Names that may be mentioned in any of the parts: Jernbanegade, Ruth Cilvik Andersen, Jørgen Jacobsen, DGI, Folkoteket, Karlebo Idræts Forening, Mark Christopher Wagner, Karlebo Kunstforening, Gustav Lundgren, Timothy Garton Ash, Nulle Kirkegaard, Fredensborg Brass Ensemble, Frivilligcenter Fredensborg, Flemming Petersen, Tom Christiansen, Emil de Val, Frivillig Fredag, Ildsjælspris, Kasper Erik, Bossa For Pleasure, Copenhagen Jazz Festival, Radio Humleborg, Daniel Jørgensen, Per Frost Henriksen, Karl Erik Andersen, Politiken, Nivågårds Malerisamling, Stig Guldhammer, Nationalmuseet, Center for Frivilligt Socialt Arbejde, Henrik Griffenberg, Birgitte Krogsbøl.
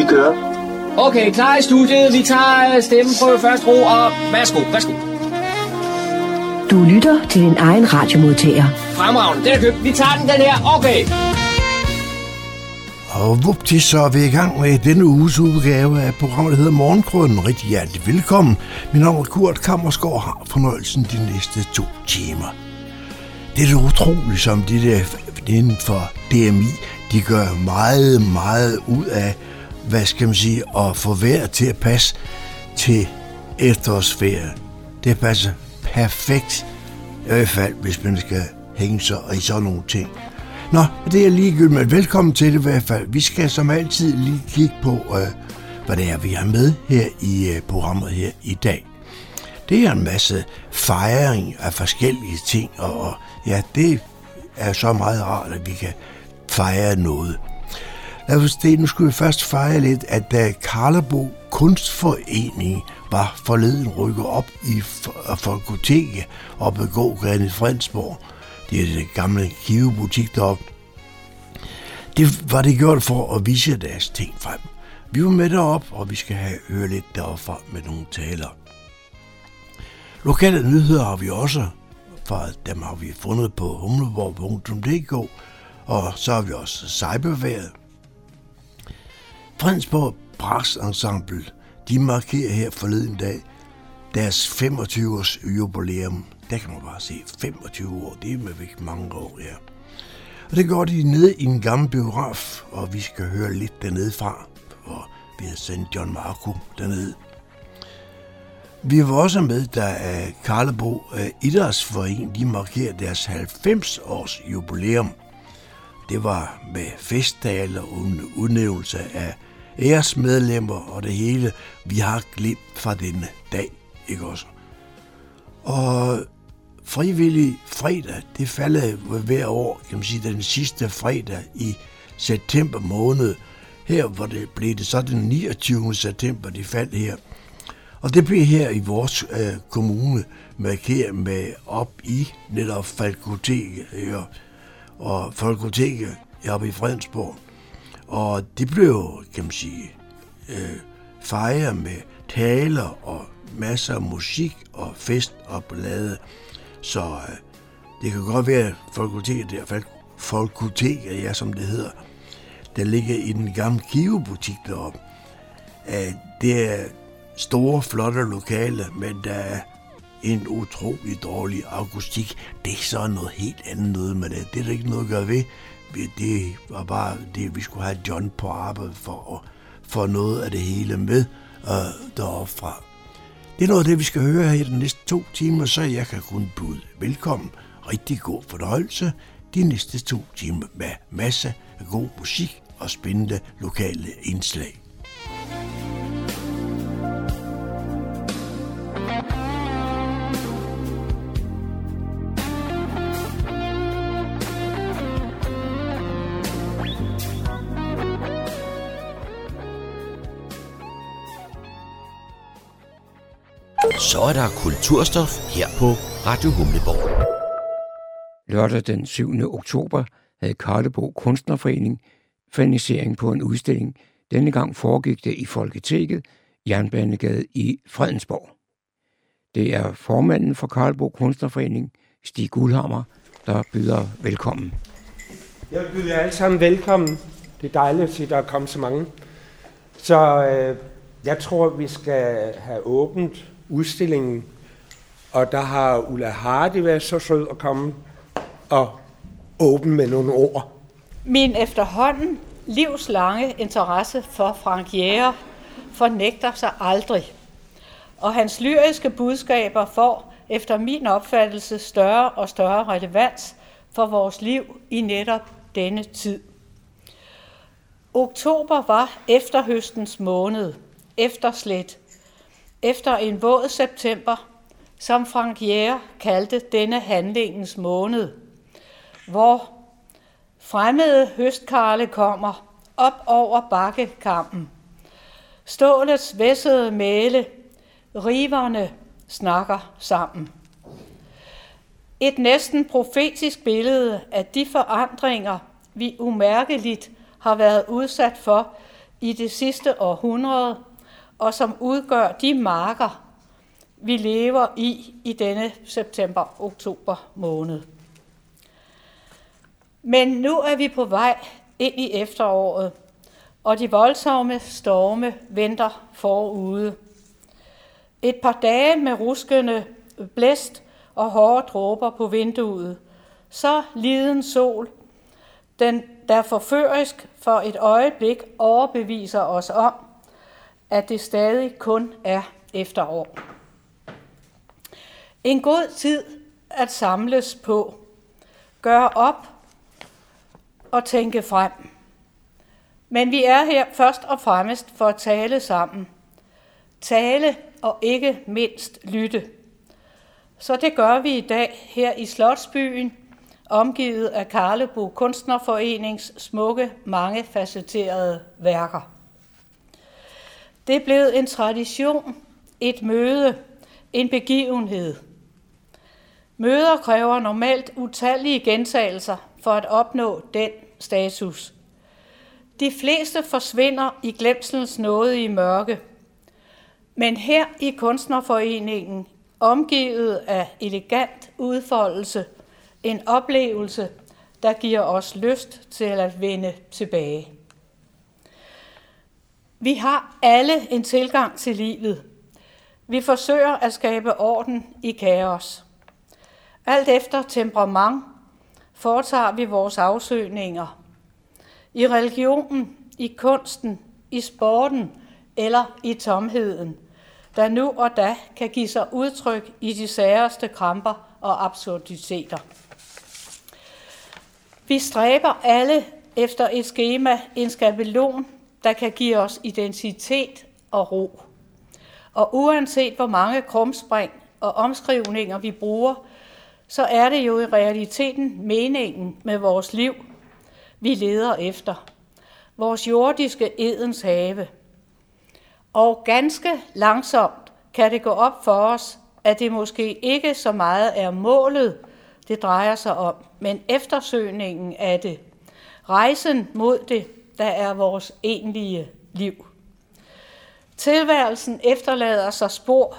Vi kører. Okay, klar i studiet. Vi tager stemmen på første ro, og værsgo, værsgo. Du lytter til din egen radiomodtager. Fremragende, den er købt. Vi tager den her. Okay. Og vupti, så er vi i gang med denne uges udgave af programmet, der hedder Morgenkrydderen. Rigtig hjertelig velkommen. Min navn er Kurt Kammersgaard, har fornøjelsen de næste 2 timer. Det er så utroligt, som de der inden for DMI, de gør meget, meget ud af, hvad skal man sige, at få vejret til at passe til efterårsferien. Det passer perfekt, i hvert fald, hvis man skal hænge sig i sådan nogle ting. Nå, det er ligegyldigt, men velkommen til det i hvert fald. Vi skal som altid lige kigge på, hvad det er, vi har med her i programmet her i dag. Det er en masse fejring af forskellige ting, og ja, det er så meget rart, at vi kan fejre noget. Nu skulle vi først fejre lidt, at da Karlebo Kunstforening var forleden rykket op i Folkoteket og på Kokkedal i Fredensborg, det er den gamle kivebutik deroppe, det var det gjort for at vise deres ting frem. Vi var med derop, og vi skal høre lidt deroppe med nogle taler. Lokale nyheder har vi også, for dem har vi fundet på humleborg.dk, og så har vi også Cybervejret. Fredensborg Brass Ensemble, de markerer her forleden dag deres 25-års jubilæum. Der kan man bare se 25 år, det er med væk mange år, ja. Og det går de nede i en gammel biograf, og vi skal høre lidt dernede fra, hvor vi har sendt John Macko dernede. Vi var også med, da Karlebo Idræts Forening, de markerer deres 90-års jubilæum. Det var med festdaler og udnævnelse af æresmedlemmer og det hele. Vi har glemt fra denne dag, ikke også? Og frivillig fredag, det falder hver år, kan man sige, den sidste fredag i september måned. Her hvor det blev det så den 29. september, det faldt her. Og det bliver her i vores kommune markeret med op i netop Folkoteket her, og Folkoteket oppe i Fredensborg. Og det blev jo, kan man sige, fejret med taler og masser af musik og fest og ballade. Så det kan godt være, at Folkoteket, ja, som det hedder, der ligger i den gamle kivebutik deroppe. Det er store, flotte lokaler, men der er en utrolig dårlig akustik. Det er så noget helt andet noget med det. Det er der ikke noget at gøre ved. Det var bare det, vi skulle have John på arbejde for at få noget af det hele med deroppe fra. Det er noget af det, vi skal høre her i de næste 2 timer, så jeg kan kun byde velkommen. Rigtig god fornøjelse de næste 2 timer med masse af god musik og spændende lokale indslag. Så er der kulturstof her på Radio Humleborg. Lørdag den 7. oktober havde Karlebo Kunstnerforening finansiering på en udstilling. Denne gang foregik det i Folketeket, Jernbanegade i Fredensborg. Det er formanden for Karlebo Kunstnerforening, Stig Guldhammer, der byder velkommen. Jeg byder alle sammen velkommen. Det er dejligt at se, der er kommet så mange. Så jeg tror, vi skal have åbent udstillingen, og der har Ulla Hardy været så sød at komme og åbne med nogle ord. Min efterhånden livslange interesse for Frank Jæger fornægter sig aldrig, og hans lyriske budskaber får efter min opfattelse større og større relevans for vores liv i netop denne tid. Oktober var efterhøstens måned, efterslæt, efter en våd september, som Frank Jæger kaldte denne handlingens måned, hvor fremmede høstkarle kommer op over bakkekampen. Stålets væssede mæle, riverne snakker sammen. Et næsten profetisk billede af de forandringer, vi umærkeligt har været udsat for i det sidste århundrede, og som udgør de marker, vi lever i denne september-oktober måned. Men nu er vi på vej ind i efteråret, og de voldsomme storme venter forude. Et par dage med ruskende blæst og hårde dråber på vinduet. Så liden sol, den der forførisk for et øjeblik overbeviser os om, at det stadig kun er efterår. En god tid at samles på, gøre op og tænke frem. Men vi er her først og fremmest for at tale sammen. Tale og ikke mindst lytte. Så det gør vi i dag her i Slotsbyen, omgivet af Karlebo Kunstnerforenings smukke, mangefacetterede værker. Det blev en tradition, et møde, en begivenhed. Møder kræver normalt utallige gentagelser for at opnå den status. De fleste forsvinder i glemselens nåde i mørke. Men her i Kunstnerforeningen, omgivet af elegant udfoldelse, en oplevelse, der giver os lyst til at vende tilbage. Vi har alle en tilgang til livet. Vi forsøger at skabe orden i kaos. Alt efter temperament foretager vi vores afsøgninger. I religionen, i kunsten, i sporten eller i tomheden, der nu og da kan give sig udtryk i de særeste kramper og absurditeter. Vi stræber alle efter et skema, en skabelon, der kan give os identitet og ro. Og uanset hvor mange krumspring og omskrivninger vi bruger, så er det jo i realiteten meningen med vores liv, vi leder efter. Vores jordiske Edens have. Og ganske langsomt kan det gå op for os, at det måske ikke så meget er målet, det drejer sig om, men eftersøgningen af det. Rejsen mod det, der er vores egentlige liv. Tilværelsen efterlader sig spor,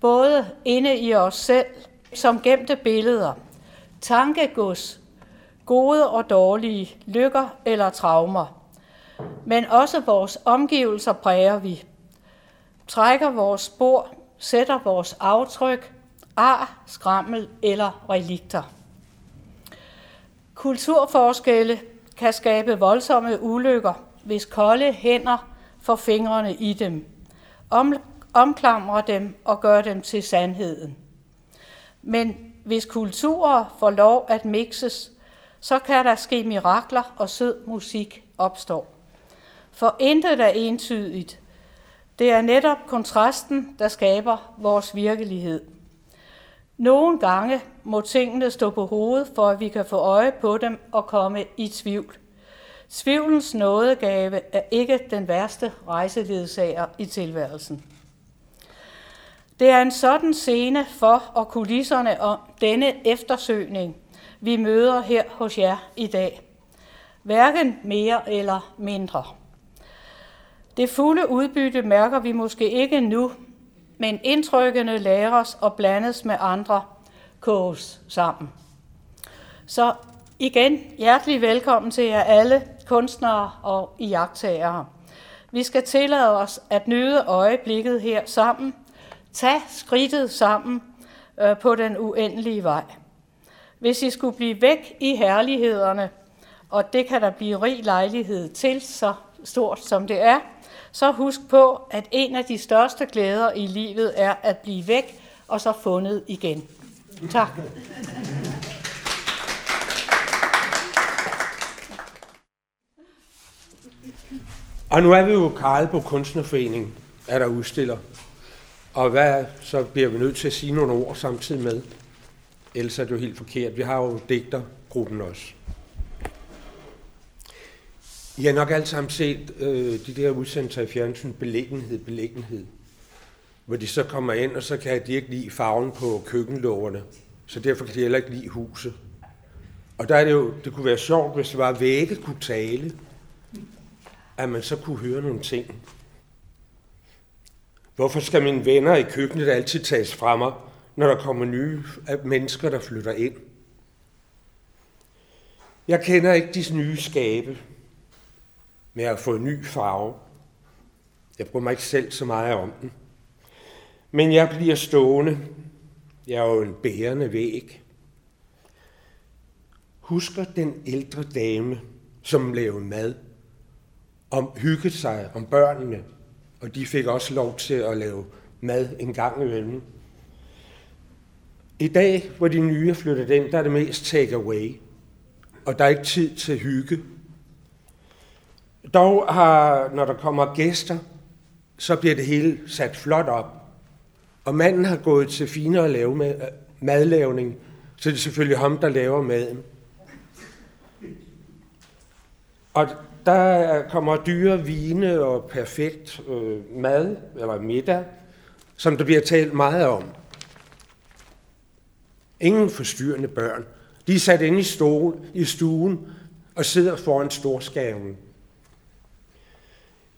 både inde i os selv, som gemte billeder, tankegods, gode og dårlige, lykker eller traumer. Men også vores omgivelser præger vi, trækker vores spor, sætter vores aftryk, ar, skrammel eller relikter. Kulturforskelle kan skabe voldsomme ulykker, hvis kolde hænder får fingrene i dem, omklamrer dem og gør dem til sandheden. Men hvis kulturer får lov at mixes, så kan der ske mirakler og sød musik opstår. For intet er entydigt. Det er netop kontrasten, der skaber vores virkelighed. Nogle gange må tingene stå på hovedet, for at vi kan få øje på dem og komme i tvivl. Tvivlens nådegave er ikke den værste rejseledsager i tilværelsen. Det er en sådan scene for og kulisserne om denne eftersøgning, vi møder her hos jer i dag. Hverken mere eller mindre. Det fulde udbytte mærker vi måske ikke nu, men indtrykkene læres og blandes med andre, koges sammen. Så igen, hjertelig velkommen til jer alle, kunstnere og iagttagere. Vi skal tillade os at nyde øjeblikket her sammen, tage skridtet sammen på den uendelige vej. Hvis I skulle blive væk i herlighederne, og det kan der blive rig lejlighed til, så stort som det er, så husk på, at en af de største glæder i livet er at blive væk og så fundet igen. Tak. Og nu er vi jo Karlebo Kunstnerforening, er der udstiller. Og hvad, så bliver vi nødt til at sige nogle ord samtidig med. Ellers er det jo helt forkert. Vi har jo digtergruppen også. I har nok alle sammen set de der udsendelser i fjernsyn, belæggenhed, hvor de så kommer ind, og så kan de ikke lide farven på køkkenlågerne, så derfor kan de heller ikke lide huset. Og der er det jo, det kunne være sjovt, hvis det var, at vægge kunne tale. at man så kunne høre nogle ting. Hvorfor skal mine venner i køkkenet altid tages fra mig, når der kommer nye mennesker, der flytter ind? Jeg kender ikke de nye skabe, men jeg har fået ny farve. Jeg bruger mig ikke selv så meget om den. Men jeg bliver stående. Jeg er jo en bærende væg. Husker den ældre dame, som lavede mad, og hyggede sig om børnene, og de fik også lov til at lave mad en gang imellem. I dag, hvor de nye er flyttet ind, der er det mest takeaway, og der er ikke tid til hygge. Dog har, når der kommer gæster, så bliver det hele sat flot op, og manden har gået til finere madlavning, så det er selvfølgelig ham, der laver maden. Og der kommer dyre vine og perfekt mad, eller middag, som der bliver talt meget om. Ingen forstyrrende børn. De er sat inde i stuen og sidder foran storskærmen.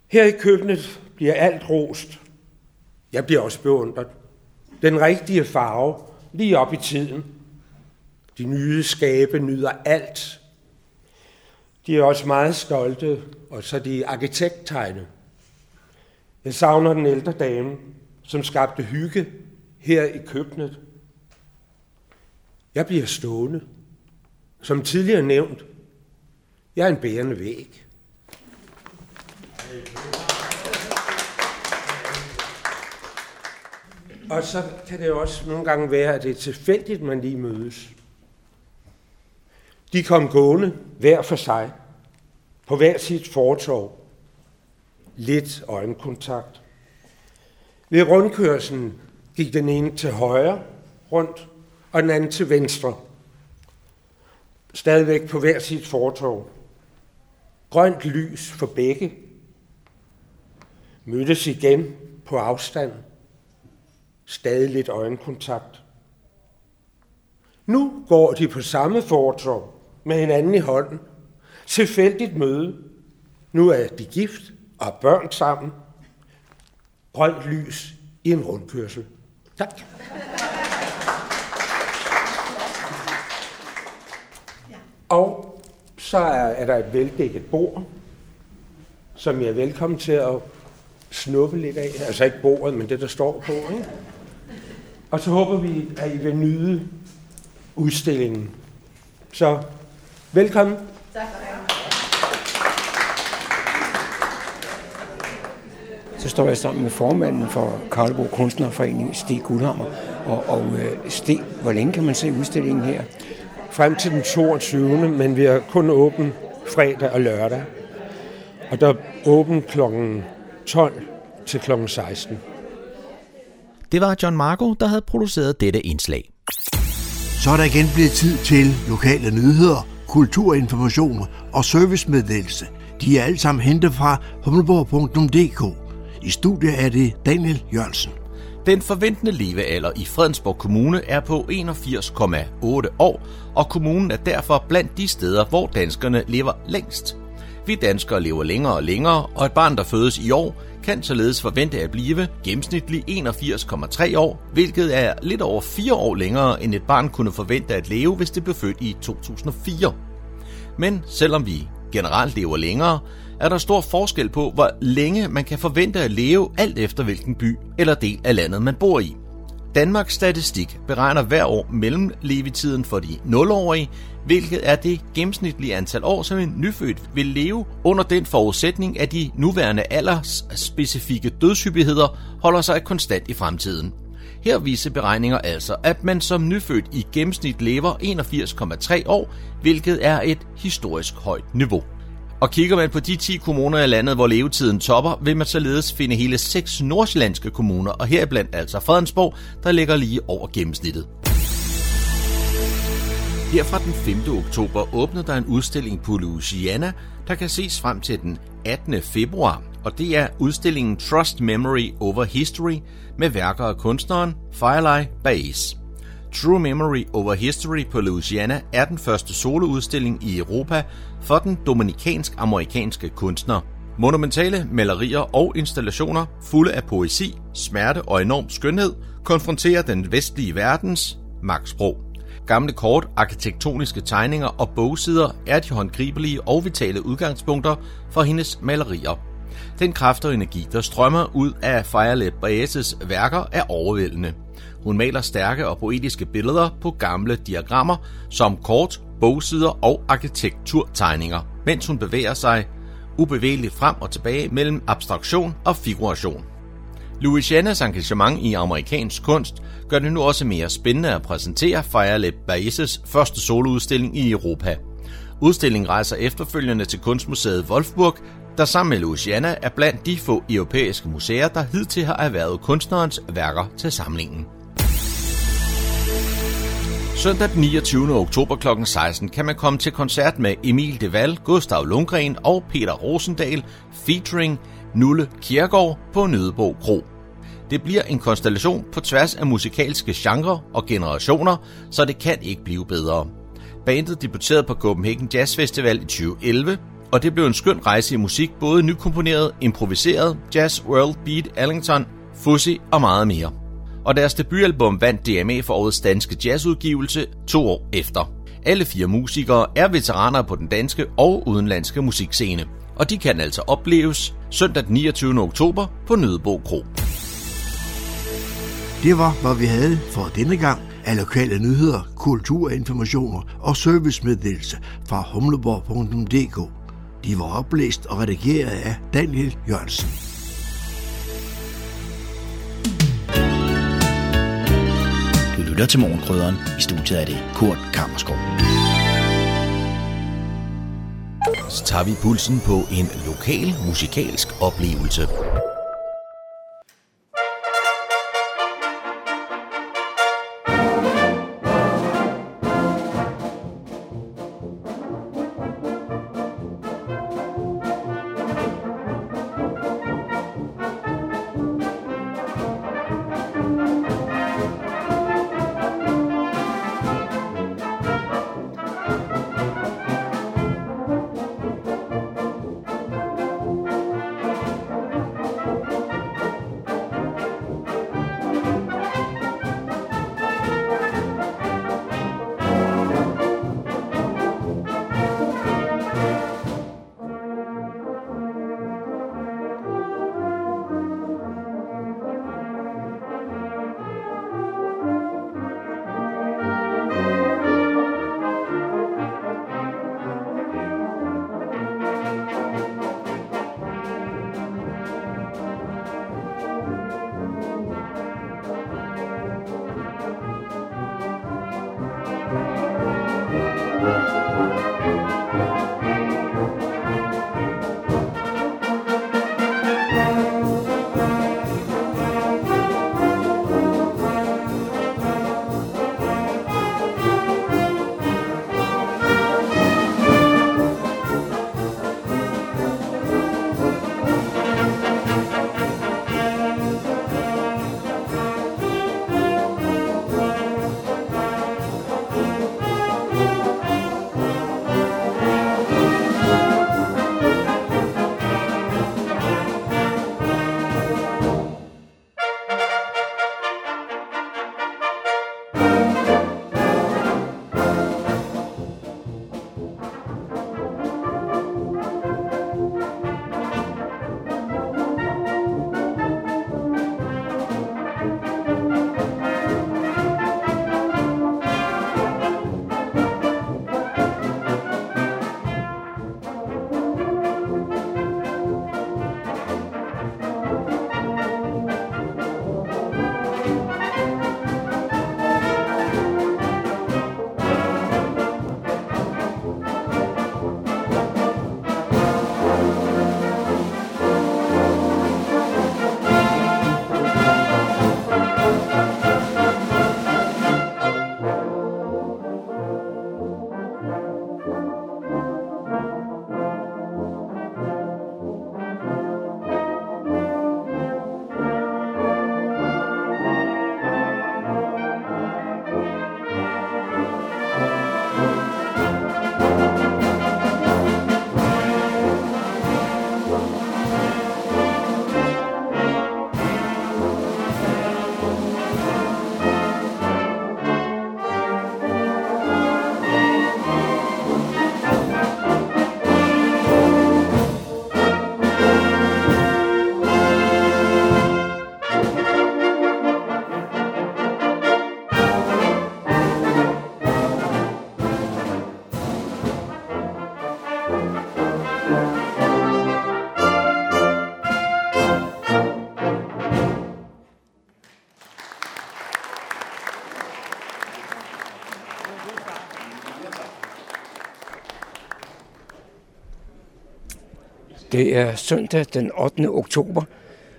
Her i køkkenet bliver alt rost. Jeg bliver også beundret. Den rigtige farve, lige op i tiden. De nye skabe nyder alt. De er også meget stolte, og så de arkitekttegnet. Jeg savner den ældre dame, som skabte hygge her i køkkenet. Jeg bliver stående. Som tidligere nævnt, jeg er en bærende væg. Og så kan det også nogle gange være, at det er tilfældigt, man lige mødes. De kom gående hver for sig, på hver sit fortov. Lidt øjenkontakt. Ved rundkørslen gik den ene til højre rundt, og den anden til venstre. Stadigvæk på hver sit fortov. Grønt lys for begge. Mødtes igen på afstand. Stadig lidt øjenkontakt. Nu går de på samme fortov med hinanden i hånden. Tilfældigt møde. Nu er de gift og har børn sammen. Grønt lys i en rundkørsel. Tak. Og så er der et veldækket bord, som jeg er velkommen til at snuppe lidt af. Altså ikke bordet, men det, der står på. Ikke? Og så håber vi, at I vil nyde udstillingen. Så velkommen. Tak. Så står jeg sammen med formanden for Karlebo Kunstnerforening, Stig Guldhammer. Og Stig, hvor længe kan man se udstillingen her? Frem til den 22., men vi er kun åbent fredag og lørdag. Og der er åbent kl. 12 til kl. 16. Det var John Macko, der havde produceret dette indslag. Så er der igen blevet tid til lokale nyheder, kulturinformation og servicemeddelelse. De er alle sammen hentet fra humleborg.dk. I studiet er det Daniel Jørgensen. Den forventede levealder i Fredensborg Kommune er på 81,8 år, og kommunen er derfor blandt de steder, hvor danskerne lever længst. Vi danskere lever længere og længere, og et barn, der fødes i år, kan således forvente at blive gennemsnitlig 81,3 år, hvilket er lidt over 4 år længere, end et barn kunne forvente at leve, hvis det blev født i 2004. Men selvom vi generelt lever længere, er der stor forskel på, hvor længe man kan forvente at leve, alt efter hvilken by eller del af landet man bor i. Danmarks Statistik beregner hver år mellemlevetiden for de 0-årige, hvilket er det gennemsnitlige antal år, som en nyfødt vil leve, under den forudsætning, at de nuværende aldersspecifikke dødshyppigheder holder sig konstant i fremtiden. Her viser beregninger altså, at man som nyfødt i gennemsnit lever 81,3 år, hvilket er et historisk højt niveau. Og kigger man på de 10 kommuner i landet, hvor levetiden topper, vil man således finde hele 6 nordsjællandske kommuner, og heriblandt altså Fredensborg, der ligger lige over gennemsnittet. Her fra den 5. oktober åbner der en udstilling på Louisiana, der kan ses frem til den 18. februar, og det er udstillingen Trust Memory over History med værker af kunstneren Firelei Báez. True Memory over History på Louisiana er den første soloudstilling i Europa for den dominikansk-amerikanske kunstner. Monumentale malerier og installationer fulde af poesi, smerte og enorm skønhed konfronterer den vestlige verdens magtsprog. Gamle kort, arkitektoniske tegninger og bogsider er de håndgribelige og vitale udgangspunkter for hendes malerier. Den kraft og energi, der strømmer ud af Firelei Báez' værker, er overvældende. Hun maler stærke og poetiske billeder på gamle diagrammer som kort, bogsider og arkitekturtegninger, mens hun bevæger sig ubevægeligt frem og tilbage mellem abstraktion og figuration. Louisianas engagement i amerikansk kunst gør det nu også mere spændende at præsentere Firelei Báez' første soloudstilling i Europa. Udstillingen rejser efterfølgende til kunstmuseet Wolfsburg, der sammen med Louisiana er blandt de få europæiske museer, der hidtil har erhvervet kunstnerens værker til samlingen. Søndag den 29. oktober kl. 16 kan man komme til koncert med Emil de Val, Gustav Lundgren og Peter Rosendal featuring Nulle Kirkegaard på Nødebo Kro. Det bliver en konstellation på tværs af musikalske genrer og generationer, så det kan ikke blive bedre. Bandet debuterede på Copenhagen Jazz Festival i 2011, og det blev en skøn rejse i musik, både nykomponeret, improviseret, jazz, world beat, Allington, fuzzy og meget mere. Og deres debutalbum vandt DMI for årets danske jazzudgivelse 2 år efter. Alle 4 musikere er veteraner på den danske og udenlandske musikscene, og de kan altså opleves søndag den 29. oktober på Nødebo Kro. Det var, hvad vi havde for denne gang af lokale nyheder, kulturinformationer og servicemeddelelse fra humleborg.dk. De var oplæst og redigeret af Daniel Jørgensen. Du lytter til Morgenkrydderen. I studiet er det Kurt Kammersgaard. Så tager vi pulsen på en lokal musikalsk oplevelse. Det er søndag den 8. oktober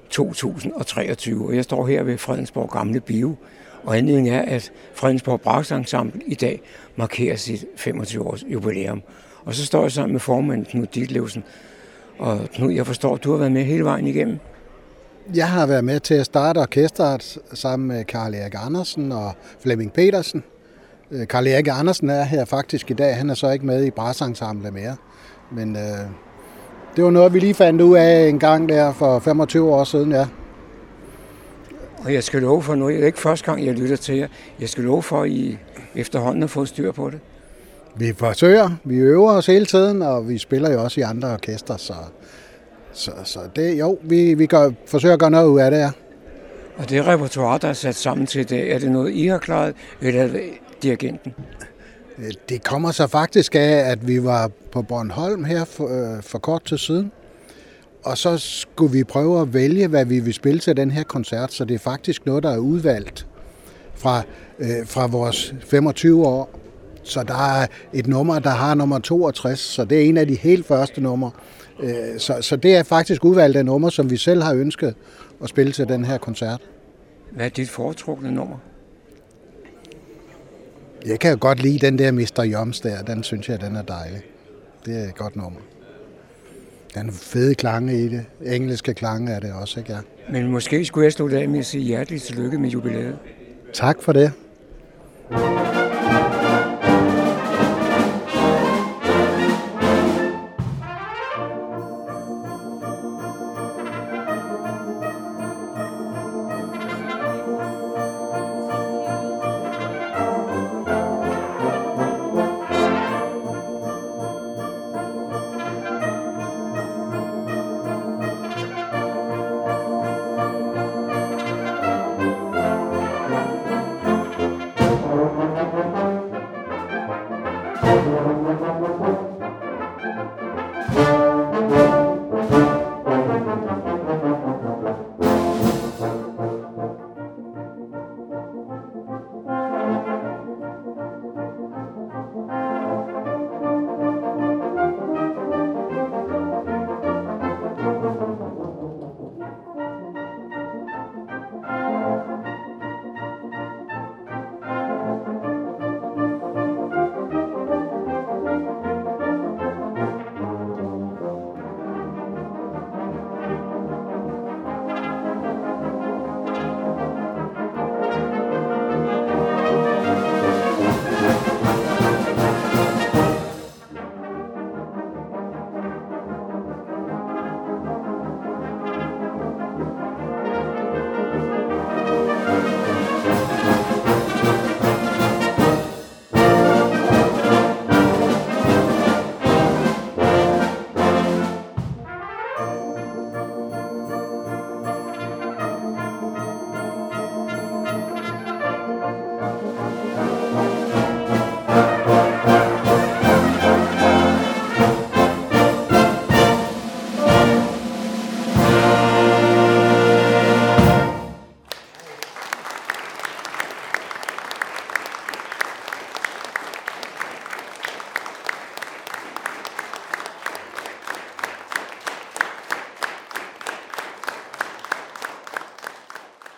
2023, og jeg står her ved Fredensborg Gamle Bio, og anledningen er, at Fredensborg Brass Ensemble i dag markerer sit 25-års jubilæum. Og så står jeg sammen med formanden Knud Ditlevsen, og Knud, jeg forstår, du har været med hele vejen igennem. Jeg har været med til at starte orkestret sammen med Karl Erik Andersen og Flemming Petersen. Karl Erik Andersen er her faktisk i dag, han er så ikke med i brassensemblet mere, men det var noget, vi lige fandt ud af en gang der for 25 år siden, ja. Og jeg skal love for noget, det er ikke første gang, jeg lytter til jer, jeg skal love for, at I efterhånden har fået styr på det. Vi forsøger, vi øver os hele tiden, og vi spiller jo også i andre orkester, så det, jo, vi forsøger at gøre noget ud af det, ja. Og det repertoire, der er sat sammen til det, er det noget, I har klaret, eller er det dirigenten? Det kommer så faktisk af, at vi var på Bornholm her for kort tid siden, og så skulle vi prøve at vælge, hvad vi vil spille til den her koncert, så det er faktisk noget, der er udvalgt fra vores 25 år. Så der er et nummer, der har nummer 62, så det er en af de helt første numre. Så det er faktisk udvalgt af nummer, som vi selv har ønsket at spille til den her koncert. Hvad er dit foretrukne nummer? Jeg kan jo godt lide den der Mr. Joms der, den synes jeg, den er dejlig. Det er et godt nummer. Der er nogle fede klange i det. Engelske klange er det også, ikke? Ja. Men måske skulle jeg slutte af med at sige hjerteligt tillykke med jubilæet. Tak for det.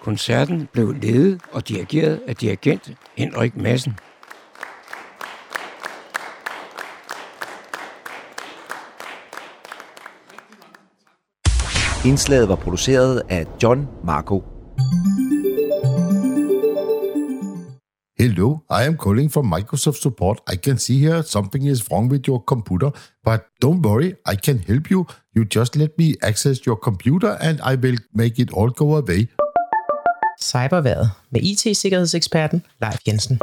Koncerten blev ledet og dirigeret af dirigent Henrik Madsen. Indslaget var produceret af John Macko. Hello, I am calling from Microsoft support. I can see here something is wrong with your computer, but don't worry, I can help you. You just let me access your computer, and I will make it all go away. Cybervejret med IT-sikkerhedseksperten Leif Jensen.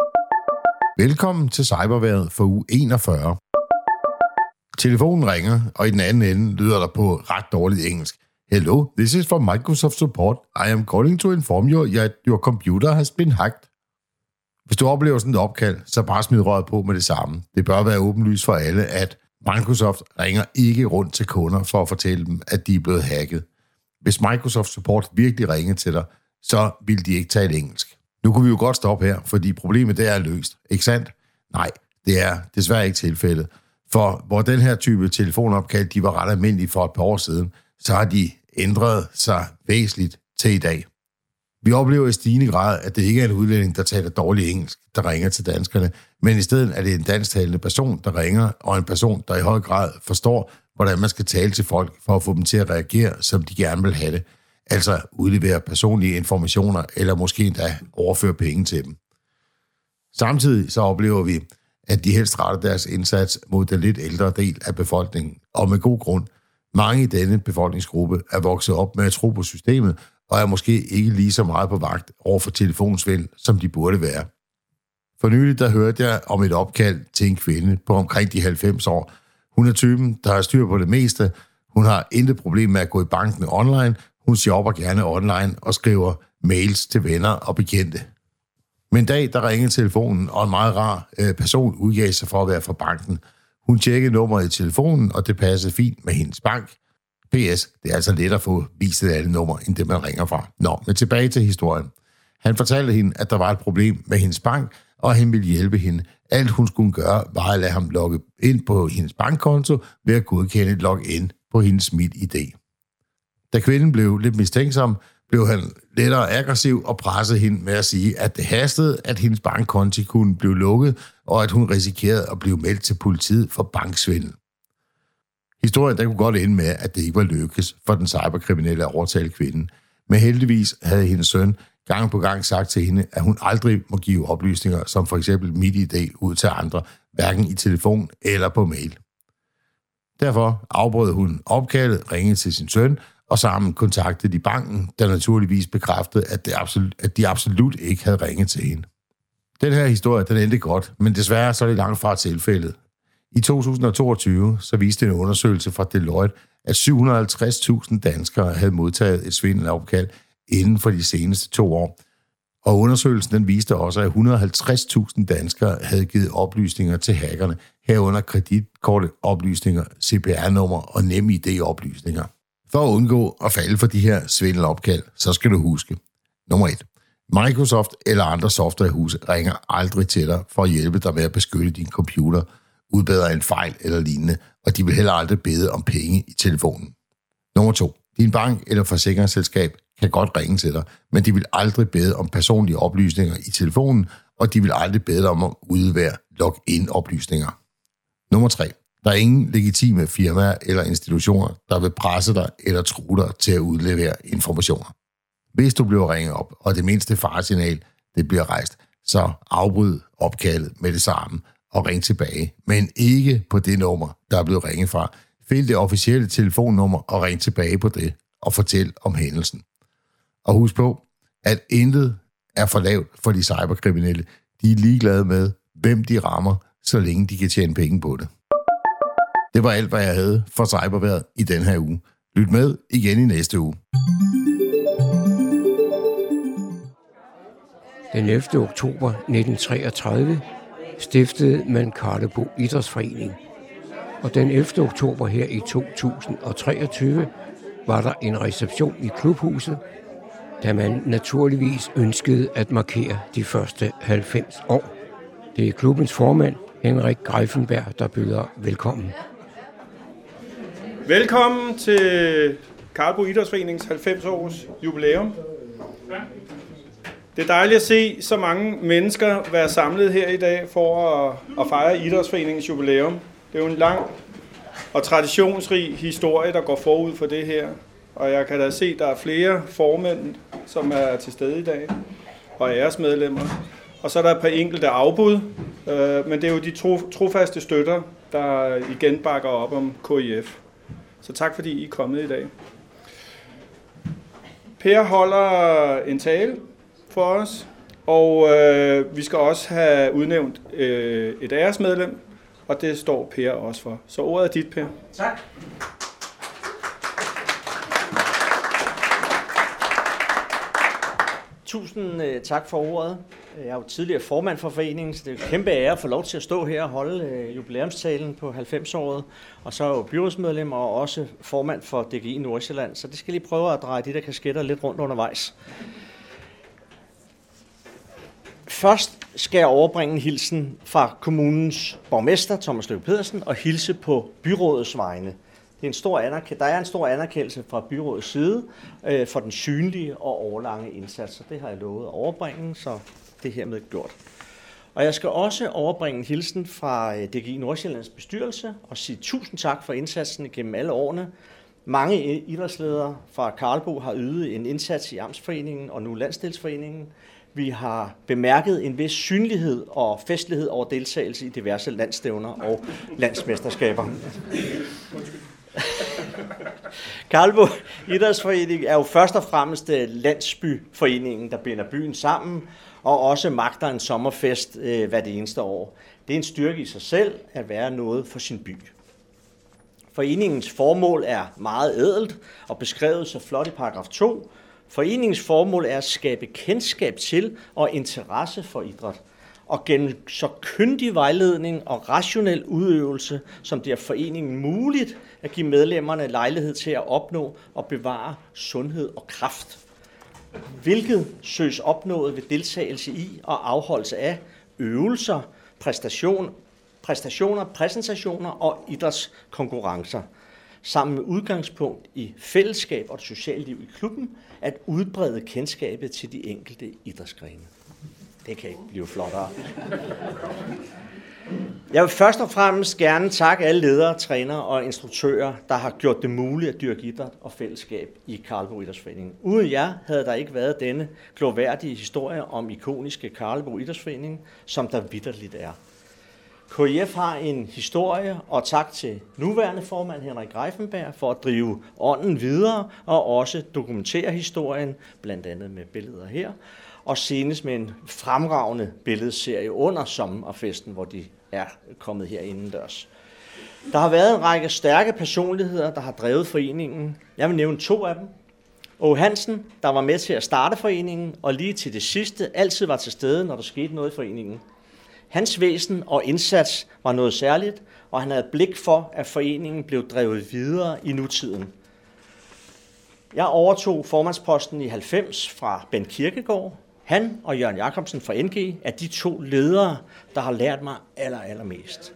Velkommen til Cybervejret for uge 41. Telefonen ringer, og i den anden ende lyder der på ret dårligt engelsk. Hello, this is from Microsoft Support. I am calling to inform you that your computer has been hacked. Hvis du oplever sådan et opkald, så bare smid røret på med det samme. Det bør være åbenlyst for alle, at Microsoft ringer ikke rundt til kunder for at fortælle dem, at de er blevet hacket. Hvis Microsoft Support virkelig ringer til dig, så vil de ikke tale engelsk. Nu kunne vi jo godt stoppe her, fordi problemet der er løst. Ikke sandt? Nej, det er desværre ikke tilfældet. For hvor den her type telefonopkald, de var ret almindelige for et par år siden, så har de ændret sig væsentligt til i dag. Vi oplever i stigende grad, at det ikke er en udlænding, der taler dårlig engelsk, der ringer til danskerne, men i stedet er det en dansktalende person, der ringer, og en person, der i høj grad forstår, hvordan man skal tale til folk for at få dem til at reagere, som de gerne vil have det. Altså udlevere personlige informationer, eller måske endda overføre penge til dem. Samtidig så oplever vi, at de helst retter deres indsats mod den lidt ældre del af befolkningen, og med god grund. Mange i denne befolkningsgruppe er vokset op med at tro på systemet, og er måske ikke lige så meget på vagt over for telefonsvind, som de burde være. For nylig der hørte jeg om et opkald til en kvinde på omkring de 90 år. Hun er typen, der har styr på det meste. Hun har intet problem med at gå i banken online. Hun shopper gerne online og skriver mails til venner og bekendte. Men en dag, der ringede telefonen, og en meget rar person udgav sig for at være fra banken. Hun tjekkede nummeret i telefonen, og det passede fint med hendes bank. PS, det er altså let at få vist et andet nummer, end det man ringer fra. Nå, men tilbage til historien. Han fortalte hende, at der var et problem med hendes bank, og han ville hjælpe hende. Alt hun skulle gøre, var at lade ham logge ind på hendes bankkonto, ved at godkende et login på hendes MitID. Da kvinden blev lidt mistænksom, blev han lettere aggressiv og pressede hende med at sige, at det hastede, at hendes bankkonti kunne blive lukket, og at hun risikerede at blive meldt til politiet for banksvindel. Historien der kunne godt ende med, at det ikke var lykkes for den cyberkriminelle at overtale kvinden, men heldigvis havde hendes søn gang på gang sagt til hende, at hun aldrig må give oplysninger som for eksempel MitID ud til andre, hverken i telefon eller på mail. Derfor afbrød hun opkaldet, ringede til sin søn, og sammen kontaktede de banken, der naturligvis bekræftede, at de absolut ikke havde ringet til hende. Den her historie, den endte godt, men desværre så er det langt fra tilfældet. I 2022 så viste en undersøgelse fra Deloitte, at 750.000 danskere havde modtaget et svindelopkald inden for de seneste 2 år. Og undersøgelsen den viste også, at 150.000 danskere havde givet oplysninger til hackerne, herunder kreditkortoplysninger, CPR-nummer og NemID-oplysninger. For at undgå at falde for de her svindelopkald, så skal du huske. Nummer 1. Microsoft eller andre softwarehuse ringer aldrig til dig for at hjælpe dig med at beskytte din computer, udbedre en fejl eller lignende, og de vil heller aldrig bede om penge i telefonen. Nummer 2. Din bank eller forsikringsselskab kan godt ringe til dig, men de vil aldrig bede om personlige oplysninger i telefonen, og de vil aldrig bede dig om at udlevere login-oplysninger. Nummer 3. Der er ingen legitime firmaer eller institutioner, der vil presse dig eller true dig til at udlevere informationer. Hvis du bliver ringet op, og det mindste faresignal det bliver rejst, så afbryd opkaldet med det samme og ring tilbage, men ikke på det nummer, der er blevet ringet fra. Find det officielle telefonnummer og ring tilbage på det og fortæl om hændelsen. Og husk på, at intet er for lavt for de cyberkriminelle. De er ligeglade med, hvem de rammer, så længe de kan tjene penge på det. Det var alt, hvad jeg havde for Cybervejret i den her uge. Lyt med igen i næste uge. Den 11. oktober 1933 stiftede man Karlebo Idræts Forening. Og den 11. oktober her i 2023 var der en reception i klubhuset, da man naturligvis ønskede at markere de første 90 år. Det er klubbens formand, Henrik Griffenberg, der byder velkommen. Velkommen til Karlebo Idrætsforeningens 90-års jubilæum. Det er dejligt at se så mange mennesker være samlet her i dag for at fejre Idrætsforeningens jubilæum. Det er jo en lang og traditionsrig historie, der går forud for det her. Og jeg kan da se, at der er flere formænd, som er til stede i dag, og æresmedlemmer. Og så er der et par enkelte afbud, men det er jo de trofaste støtter, der igen bakker op om KIF. Så tak fordi I er kommet i dag. Per holder en tale for os, og vi skal også have udnævnt et æresmedlem, og det står Per også for. Så ordet er dit, Per. Tak. Tusind tak for ordet. Jeg er jo tidligere formand for foreningen, så det er en kæmpe ære at få lov til at stå her og holde jubilæumstalen på 90-året. Og så er jeg jo byrådsmedlem og også formand for DGI Nordsjælland, så det skal lige prøve at dreje de der kasketter lidt rundt undervejs. Først skal jeg overbringe en hilsen fra kommunens borgmester, Thomas Lykke Pedersen, og hilse på byrådets vegne. Der er en stor anerkendelse fra byrådets side for den synlige og årlange indsats, og det har jeg lovet at overbringe, så det er hermed gjort. Og jeg skal også overbringe en hilsen fra DGI Nordsjællands bestyrelse og sige tusind tak for indsatsen gennem alle årene. Mange idrætsledere fra Karlebo har ydet en indsats i Amtsforeningen og nu Landsdelsforeningen. Vi har bemærket en vis synlighed og festlighed over deltagelse i diverse landstævner og landsmesterskaber. Karlebo Idrætsforening er jo først og fremmest landsbyforeningen, der binder byen sammen og også magter en sommerfest hvert eneste år. Det er en styrke i sig selv at være noget for sin by. Foreningens formål er meget ædelt og beskrevet så flot i paragraf 2. Foreningens formål er at skabe kendskab til og interesse for idræt, og gennem så kyndig vejledning og rationel udøvelse, som det er foreningen muligt, at give medlemmerne lejlighed til at opnå og bevare sundhed og kraft, hvilket søges opnået ved deltagelse i og afholdelse af øvelser, præsentationer og idrætskonkurrencer, sammen med udgangspunkt i fællesskab og det sociale liv i klubben, at udbrede kendskabet til de enkelte idrætsgrene. Det kan ikke blive flottere. Jeg vil først og fremmest gerne takke alle ledere, trænere og instruktører, der har gjort det muligt at dyrke idræt og fællesskab i Karlebo Idrætsforeningen. Uden jer havde der ikke været denne glorværdige historie om ikoniske Karlebo Idrætsforening, som der vitterligt er. KIF har en historie, og tak til nuværende formand Henrik Griffenberg for at drive ånden videre og også dokumentere historien, blandt andet med billeder her, og senest med en fremragende billedserie under sommerfesten, hvor de er kommet her indendørs. Der har været en række stærke personligheder, der har drevet foreningen. Jeg vil nævne to af dem. Åge Hansen, der var med til at starte foreningen, og lige til det sidste altid var til stede, når der skete noget i foreningen. Hans væsen og indsats var noget særligt, og han havde blik for, at foreningen blev drevet videre i nutiden. Jeg overtog formandsposten i 90 fra Bent Kirkegaard. Han og Jørgen Jacobsen fra NG er de to ledere, der har lært mig allermest.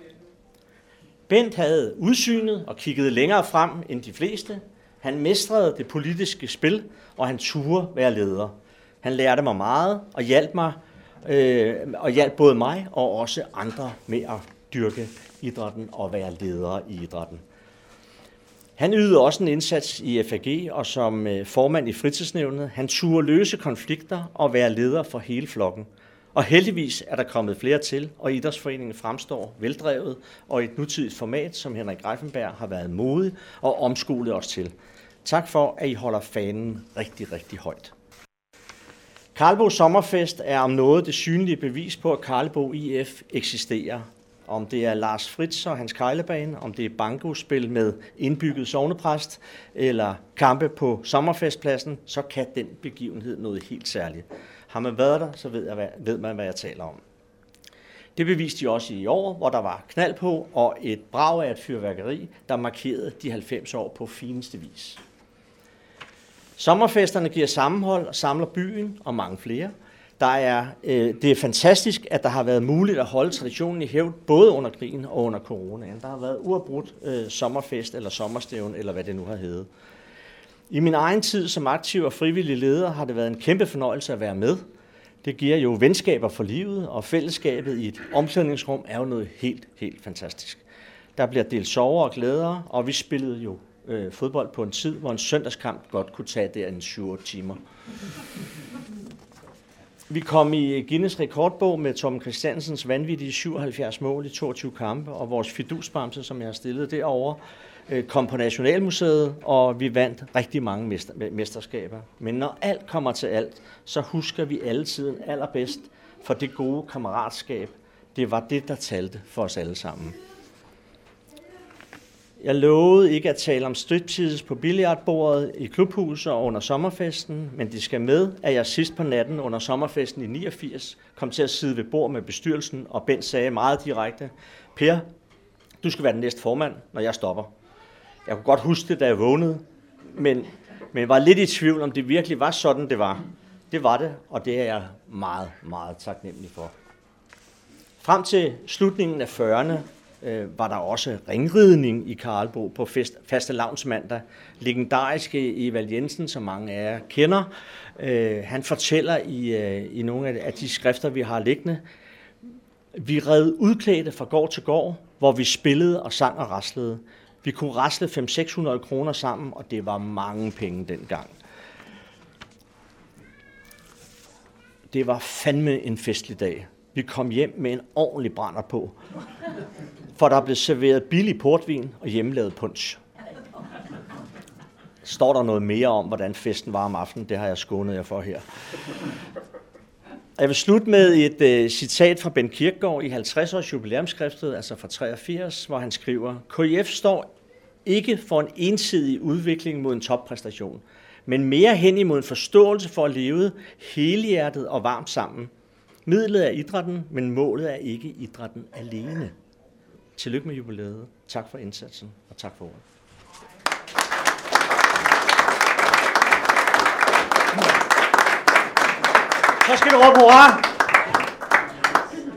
Bent havde udsynet og kiggede længere frem end de fleste. Han mestrede det politiske spil, og han turde være leder. Han lærte mig meget og hjalp både mig og også andre med at dyrke idrætten og være ledere i idrætten. Han ydede også en indsats i FAG og som formand i fritidsnævnet. Han turde løse konflikter og være leder for hele flokken. Og heldigvis er der kommet flere til, og idrætsforeningen fremstår veldrevet og i et nutidigt format, som Henrik Griffenberg har været modig og omskolet os til. Tak for, at I holder fanen rigtig højt. Karlebo Sommerfest er om noget det synlige bevis på, at Karlebo IF eksisterer. Om det er Lars Fritz og hans kejlebane, om det er bankospil med indbygget sognepræst eller kampe på sommerfestpladsen, så kan den begivenhed noget helt særligt. Har man været der, så ved man, hvad jeg taler om. Det beviste de også i år, hvor der var knald på og et brag af et fyrværkeri, der markerede de 90 år på fineste vis. Sommerfesterne giver sammenhold og samler byen og mange flere. Det er fantastisk, at der har været muligt at holde traditionen i hævd, både under krigen og under coronaen. Der har været uafbrudt sommerfest eller sommerstævn, eller hvad det nu har heddet. I min egen tid som aktiv og frivillig leder har det været en kæmpe fornøjelse at være med. Det giver jo venskaber for livet, og fællesskabet i et omklædningsrum er jo noget helt fantastisk. Der bliver delt sorger og glæder, og vi spillede jo fodbold på en tid, hvor en søndagskamp godt kunne tage der en 7-8 timer. Vi kom i Guinness rekordbog med Tom Christiansens vanvittige 77 mål i 22 kampe, og vores fidusbamse, som jeg har stillet derovre, kom på Nationalmuseet, og vi vandt rigtig mange mesterskaber. Men når alt kommer til alt, så husker vi alle tiden allerbedst for det gode kammeratskab. Det var det, der talte for os alle sammen. Jeg lovede ikke at tale om striptease på billiardbordet i klubhuset og under sommerfesten, men det skal med, at jeg sidst på natten under sommerfesten i 89 kom til at sidde ved bord med bestyrelsen, og Bent sagde meget direkte: Per, du skal være den næste formand, når jeg stopper. Jeg kunne godt huske det, da jeg vågnede, men var lidt i tvivl, om det virkelig var sådan, det var. Det var det, og det er jeg meget, meget taknemmelig for. Frem til slutningen af 40'erne var der også ringridning i Karlebo på fastelavnsmandag. Legendariske Evald Jensen, som mange af jer kender, han fortæller i nogle af de skrifter, vi har liggende. Vi red udklædte fra gård til gård, hvor vi spillede og sang og raslede. Vi kunne rasle 500-600 kroner sammen, og det var mange penge dengang. Det var fandme en festlig dag. Vi kom hjem med en ordentlig brænder på, for der blev serveret billig portvin og hjemmelavet punch. Står der noget mere om, hvordan festen var om aftenen? Det har jeg skånet jer for her. Jeg vil slutte med et citat fra Bent Kirkegaard i 50-års jubilæumsskriftet, altså fra 83, hvor han skriver, KF står ikke for en ensidig udvikling mod en toppræstation, men mere hen imod en forståelse for at leve helhjertet og varmt sammen. Midlet er idrætten, men målet er ikke idrætten alene. Tillykke med jubilæet. Tak for indsatsen, og tak for ordet. Så skal vi råbe hurra!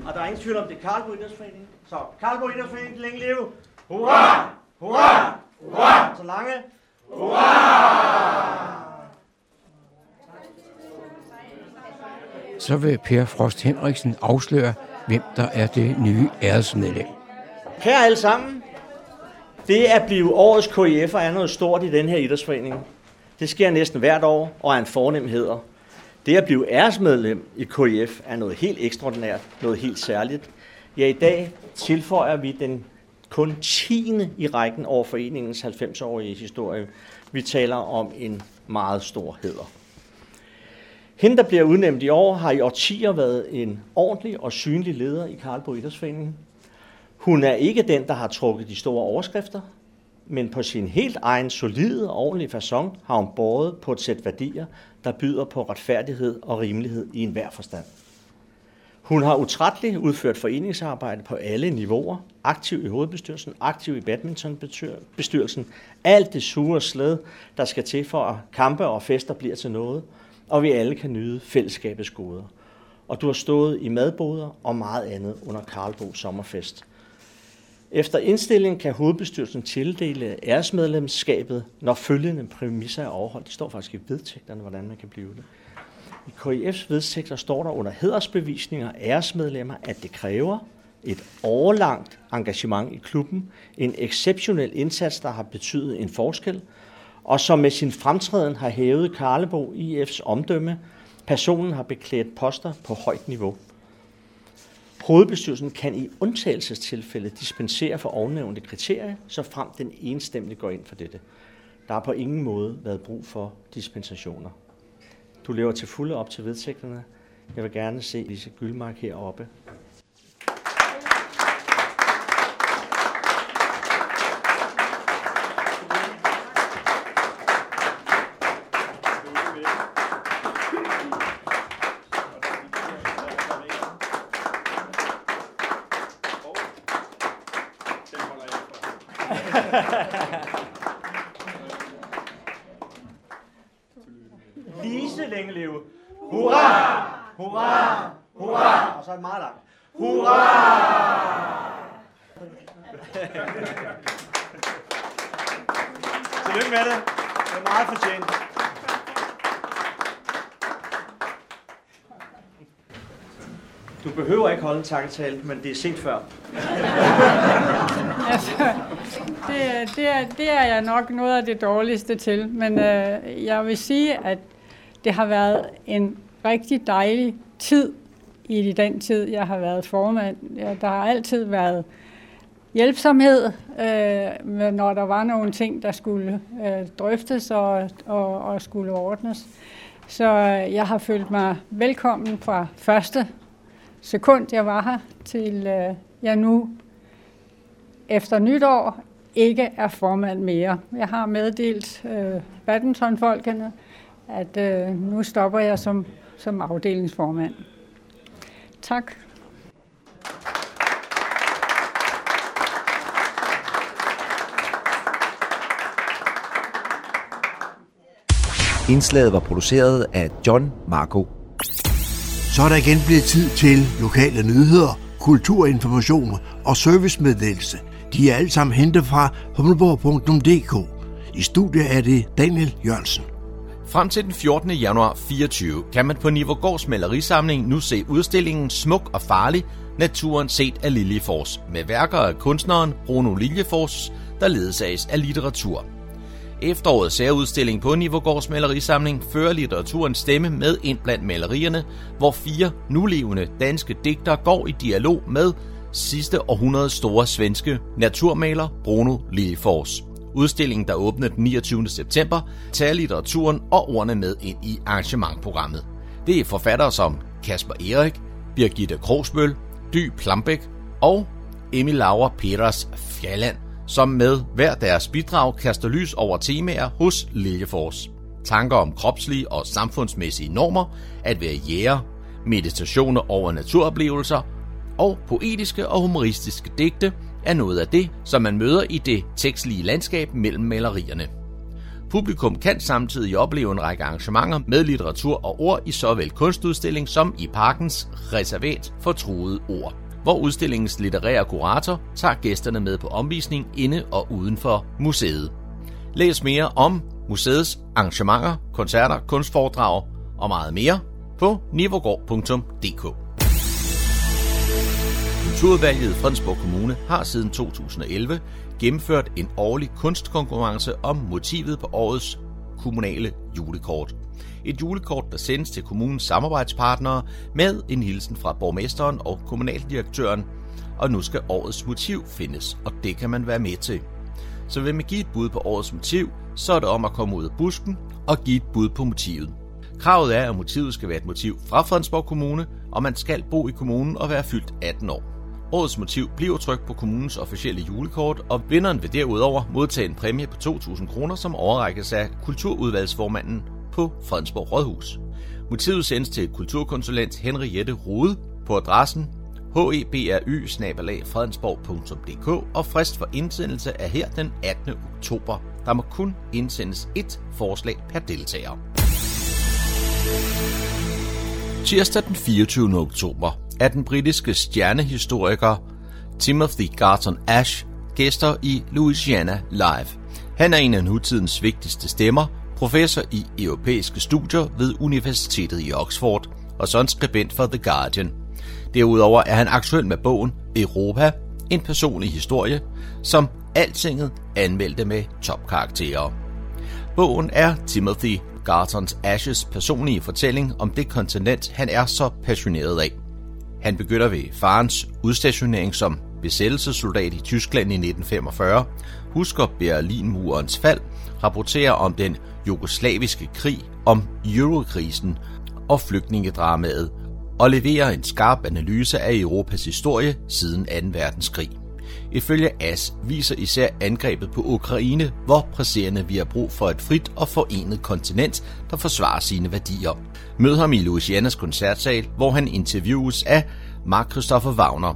Og der er ingen tvivl om, det er Karlebo Idræts Forening. Så Karlebo Idræts Forening, længe leve! Hurra! Hurra! Hurra! Så lange! Hurra! Så vil Per Frost Henriksen afsløre, hvem der er det nye æresmedlem. Kære alle sammen, det at blive årets KIF'er er noget stort i den her idrætsforening. Det sker næsten hvert år og er en fornemheder. Det at blive æresmedlem i KIF er noget helt ekstraordinært, noget helt særligt. Ja, i dag tilføjer vi den kun 10. i rækken over foreningens 90-årige historie. Vi taler om en meget stor hæder. Hende, der bliver udnævnt i år, har i årtier været en ordentlig og synlig leder i Karlebo Idræts Forening. Hun er ikke den, der har trukket de store overskrifter, men på sin helt egen solide og ordentlige façon har hun båret på et sæt værdier, der byder på retfærdighed og rimelighed i enhver forstand. Hun har utrætteligt udført foreningsarbejde på alle niveauer, aktiv i hovedbestyrelsen, aktiv i badmintonbestyrelsen, alt det sure slæd, der skal til for at kampe og fester bliver til noget, og vi alle kan nyde fællesskabets goder. Og du har stået i madboder og meget andet under Karlebo Sommerfest. Efter indstillingen kan hovedbestyrelsen tildele æresmedlemskabet, når følgende præmisser er overholdt. Det står faktisk i vedtægterne, hvordan man kan blive det. I KIF's vedtægter står der under hædersbevisninger æresmedlemmer, at det kræver et årlangt engagement i klubben, en exceptionel indsats, der har betydet en forskel, og som med sin fremtræden har hævet Karlebo IF's omdømme. Personen har beklædt poster på højt niveau. Hovedbestyrelsen kan i undtagelsestilfælde dispensere for ovennævnte kriterier, så frem den enstemmigt går ind for dette. Der har på ingen måde været brug for dispensationer. Du lever til fulde op til vedtægterne. Jeg vil gerne se Lise Gyldmark heroppe. Lise længe leve. Hurra! Hurra! Hurra! Og så er det meget langt. Hurra! Tillykke med det. Det er meget fortjent. Du behøver ikke holde en takketale, men det er sent før. Altså, det er jeg nok noget af det dårligste til, men jeg vil sige, at det har været en rigtig dejlig tid i den tid, jeg har været formand. Ja, der har altid været hjælpsomhed, når der var nogle ting, der skulle drøftes og skulle ordnes. Så jeg har følt mig velkommen fra første sekund, jeg var her, til jeg nu efter nytår ikke er formand mere. Jeg har meddelt badmintonfolkene, at nu stopper jeg som afdelingsformand. Tak. Indslaget var produceret af John Macko. Så er der igen blevet tid til lokale nyheder, kulturinformationer og servicemeddelelse. De er alle sammen hentet fra humleborg.dk. I studiet er det Daniel Jørgensen. Frem til den 14. januar 24 kan man på Nivågårds Malerisamling nu se udstillingen Smuk og Farlig, naturen set af Liljefors, med værker af kunstneren Bruno Liljefors, der ledsages af litteratur. Efterårets særudstilling på Nivågårds Malerisamling fører litteraturens stemme med ind blandt malerierne, hvor 4 nulevende danske digtere går i dialog med sidste århundredes store svenske naturmaler Bruno Liljefors. Udstillingen, der åbner den 29. september, tager litteraturen og ordene med ind i arrangementprogrammet. Det er forfattere som Kasper Erik, Birgitte Krogsbøl, Dy Plambæk og Emil Laura Peters Fjalland, som med hver deres bidrag kaster lys over temaer hos Liljefors. Tanker om kropslige og samfundsmæssige normer, at være jæger, meditationer over naturoplevelser og poetiske og humoristiske digte er noget af det, som man møder i det tekstlige landskab mellem malerierne. Publikum kan samtidig opleve en række arrangementer med litteratur og ord i såvel kunstudstilling som i parkens reservat for truede ord, hvor udstillingens litterære kurator tager gæsterne med på omvisning inde og uden for museet. Læs mere om museets arrangementer, koncerter, kunstforedrag og meget mere på nivågård.dk. Kulturudvalget i Fredensborg Kommune har siden 2011 gennemført en årlig kunstkonkurrence om motivet på årets kommunale julekort. Et julekort, der sendes til kommunens samarbejdspartnere med en hilsen fra borgmesteren og kommunaldirektøren. Og nu skal årets motiv findes, og det kan man være med til. Så vil man give et bud på årets motiv, så er det om at komme ud af busken og give et bud på motivet. Kravet er, at motivet skal være et motiv fra Fredensborg Kommune, og man skal bo i kommunen og være fyldt 18 år. Årets motiv bliver trykt på kommunens officielle julekort, og vinderen vil derudover modtage en præmie på 2.000 kroner, som overrækkes af kulturudvalgsformanden på Fredensborg Rådhus. Motivet sendes til kulturkonsulent Henriette Rode på adressen hebry@fredensborg.dk, og frist for indsendelse er her den 18. oktober. Der må kun indsendes ét forslag per deltager. Tirsdag den 24. oktober er den britiske stjernehistoriker Timothy Garton Ash gæster i Louisiana Live. Han er en af nutidens vigtigste stemmer, professor i europæiske studier ved Universitetet i Oxford og sådan skribent for The Guardian. Derudover er han aktuel med bogen Europa, en personlig historie, som Altinget anmeldte med topkarakterer. Bogen er Timothy Garton Ashes personlige fortælling om det kontinent, han er så passioneret af. Han begynder ved farens udstationering som besættelsessoldat i Tyskland i 1945, husker Berlinmurens fald, rapporterer om den jugoslaviske krig, om eurokrisen og flygtningedramaet, og leverer en skarp analyse af Europas historie siden 2. verdenskrig. Ifølge Ash viser især angrebet på Ukraine, hvor presserende vi har brug for et frit og forenet kontinent, der forsvarer sine værdier. Mød ham i Louisianas koncertsal, hvor han interviews af Mark Christopher Wagner.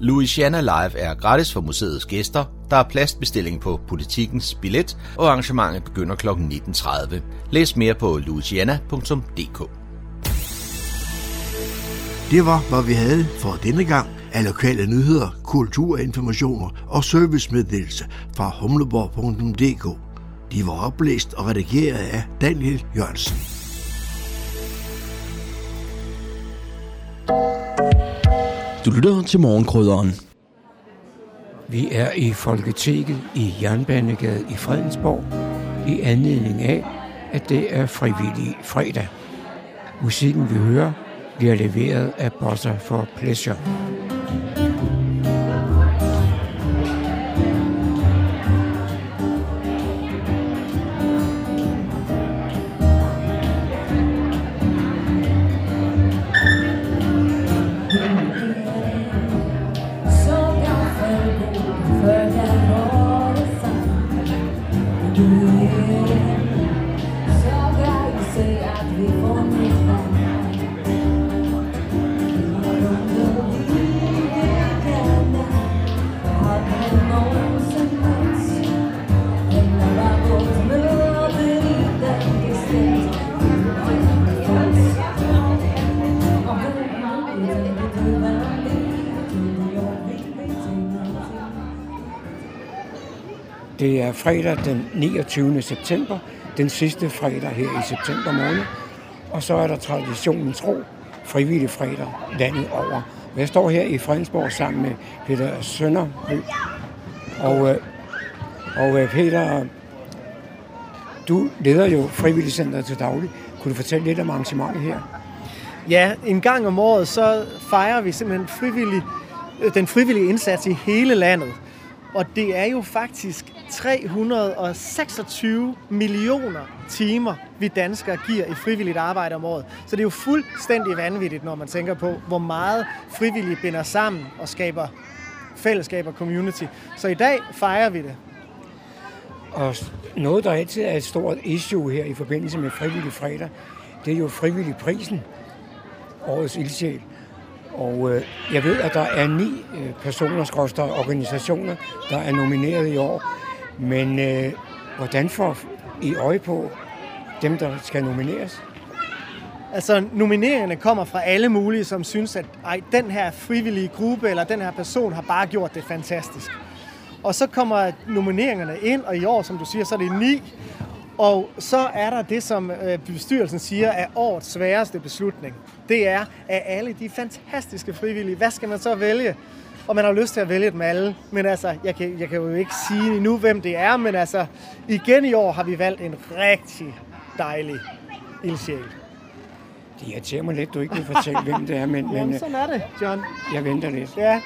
Louisiana Live er gratis for museets gæster. Der er pladsbestilling på Politikens billet, og arrangementet begynder kl. 19.30. Læs mere på louisiana.dk. Det var, hvad vi havde for denne gang af lokale nyheder, kulturinformationer og servicemeddelelse fra humleborg.dk. De var oplæst og redigeret af Daniel Jørgensen. Du lytter til Morgenkrydderen. Vi er i Folkoteket i Jernbanegade i Fredensborg i anledning af, at det er frivillig fredag. Musikken vi hører bliver leveret af Bosser for Pleasure. Thank you. Det er fredag den 29. september, den sidste fredag her i september måned. Og så er der traditionen tro, frivillig fredag landet over. Jeg står her i Fredensborg sammen med Peter Søndergaard. Og Peter, du leder jo Frivilligcenteret til daglig. Kunne du fortælle lidt om arrangementet her? Ja, en gang om året så fejrer vi simpelthen den frivillige indsats i hele landet. Og det er jo faktisk 326 millioner timer, vi danskere giver i frivilligt arbejde om året. Så det er jo fuldstændig vanvittigt, når man tænker på, hvor meget frivillige binder sammen og skaber fællesskab og community. Så i dag fejrer vi det. Og noget, der altid er et stort issue her i forbindelse med frivillig fredag, det er jo frivilligprisen, årets ildsjæl. Og jeg ved, at der er 9 personer, skråstreg organisationer, der er nomineret i år. Men hvordan får I øje på dem, der skal nomineres? Altså, nomineringerne kommer fra alle mulige, som synes, at den her frivillige gruppe eller den her person har bare gjort det fantastisk. Og så kommer nomineringerne ind, og i år, som du siger, så er det 9. Og så er der det, som bestyrelsen siger, er årets sværeste beslutning. Det er, af alle de fantastiske frivillige, hvad skal man så vælge? Og man har lyst til at vælge dem alle. Men altså, jeg kan jo ikke sige endnu, hvem det er, men altså, igen i år har vi valgt en rigtig dejlig ildsjæl. Det irriterer mig lidt, du ikke vil fortælle, hvem det er, men... Jamen, sådan er det, John. Jeg venter lidt. Ja.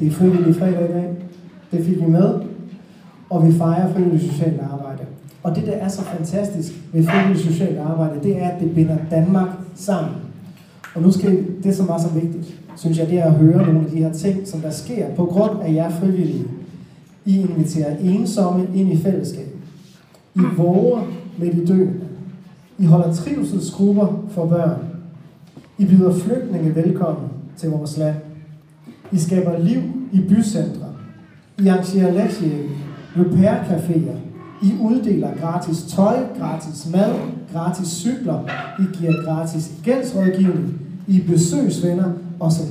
Det er frivillige fredag i dag. Det fik vi med. Og vi fejrer frivilligt socialt arbejde. Og det, der er så fantastisk ved frivilligt socialt arbejde, det er, at det binder Danmark sammen. Og nu skal det, som er så vigtigt, synes jeg, det er at høre nogle af de her ting, som der sker på grund af jer frivillige. I inviterer ensomme ind i fællesskabet. I våger med de døende. I holder trivselsgrupper for børn. I byder flygtninge velkommen til vores land. I skaber liv i bycentre. I arrangerer lektiehjælp, repair-caféer. I uddeler gratis tøj, gratis mad, gratis cykler. I giver gratis gældsrådgivning. I besøgsvenner osv.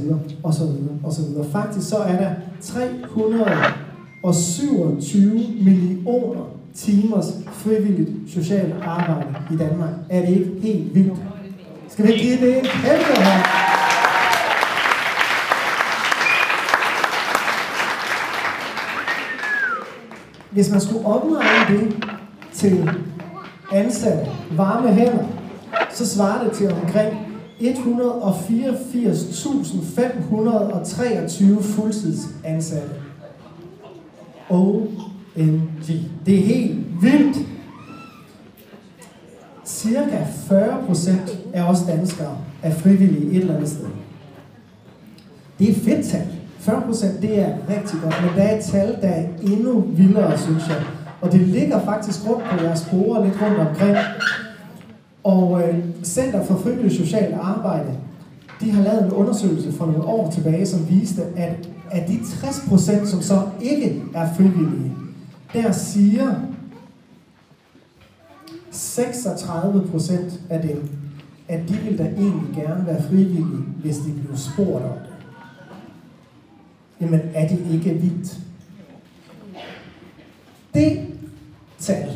osv. osv. Faktisk så er der 327 millioner timers frivilligt socialt arbejde i Danmark. Er det ikke helt vildt? Skal vi give det en kæmpe hånd? Hvis man skulle omregne det til ansatte, varme hænder, så svarer det til omkring 184.523 fuldtidsansatte. OMG. Det er helt vildt. Cirka 40% af os danskere er frivillige et eller andet sted. Det er et fedt tal. 40% det er rigtig godt, men der er et tal, der er endnu vildere, synes jeg. Og det ligger faktisk rundt på jeres bord, lidt rundt omkring. Og Center for Frivilligt Socialt Arbejde, de har lavet en undersøgelse for nogle år tilbage, som viste, at af de 60%, som så ikke er frivillige, der siger 36% af dem, at de vil da egentlig gerne være frivillige, hvis de blev spurgt om det. Jamen, er det ikke vildt? Det tal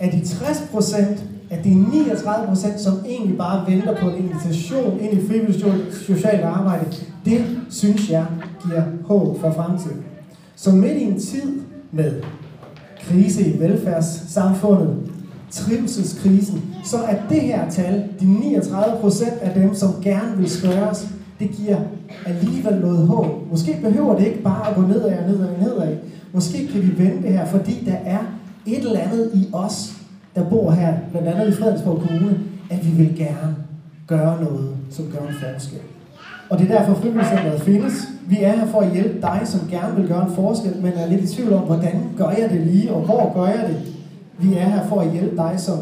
af de 60%, af de 39%, som egentlig bare venter på en invitation ind i frivilligt socialt arbejde, det synes jeg giver håb for fremtiden. Så midt i en tid med krise i velfærdssamfundet, trivselskrisen, så at det her tal, de 39% af dem, som gerne vil skøres, det giver alligevel noget håb. Måske behøver det ikke bare at gå nedad og nedad og nedad. Måske kan vi vende det her, fordi der er et eller andet i os, der bor her, blandt andet i Fredensborg Kommune, at vi vil gerne gøre noget, som gør en forskel. Og det er derfor Frivilligcenteret findes. Vi er her for at hjælpe dig, som gerne vil gøre en forskel, men er lidt i tvivl om, hvordan gør jeg det lige, og hvor gør jeg det? Vi er her for at hjælpe dig, som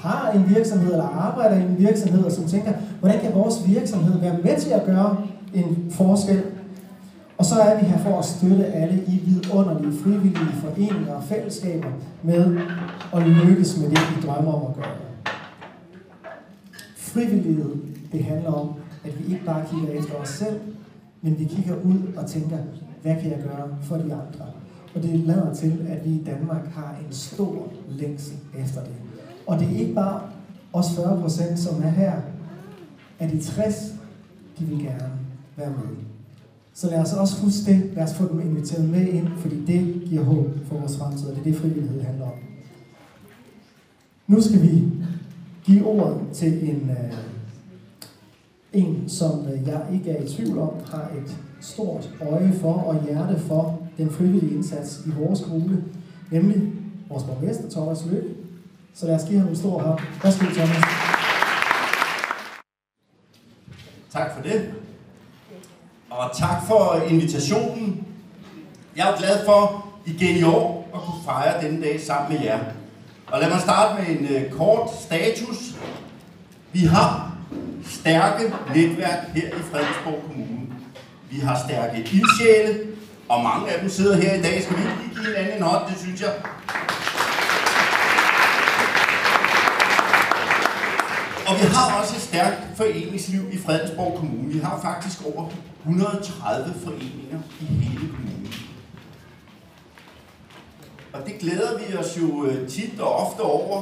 har en virksomhed, eller arbejder i en virksomhed, og som tænker, hvordan kan vores virksomhed være med til at gøre en forskel? Og så er vi her for at støtte alle i vidunderlige, frivillige foreninger og fællesskaber med at lykkes med det, vi drømmer om at gøre. Frivillighed, det handler om, at vi ikke bare kigger efter os selv, men vi kigger ud og tænker, hvad kan jeg gøre for de andre? Og det lader til, at vi i Danmark har en stor længsel efter det. Og det er ikke bare os 40%, som er her. Af de 60, de vil gerne være med. Så lad os også huske det. Lad os få dem inviteret med ind, fordi det giver håb for vores fremtid, og det er det, frivillighed handler om. Nu skal vi give ordet til en, som jeg ikke er i tvivl om, har et stort øje for og hjerte for den frivillige indsats i vores kommune, nemlig vores borgmester, Thomas Lykke. Så lad os give ham en stor hånd. Værsgo, Thomas. Tak for det. Og tak for invitationen. Jeg er glad for igen i år at kunne fejre denne dag sammen med jer. Og lad mig starte med en kort status. Vi har stærke netværk her i Fredensborg Kommune. Vi har stærke ildsjæle, og mange af dem sidder her i dag. Skal vi ikke give hinanden en hånd? Det synes jeg. Og vi har også et stærkt foreningsliv i Fredensborg Kommune. Vi har faktisk over 130 foreninger i hele kommunen. Og det glæder vi os jo tit og ofte over.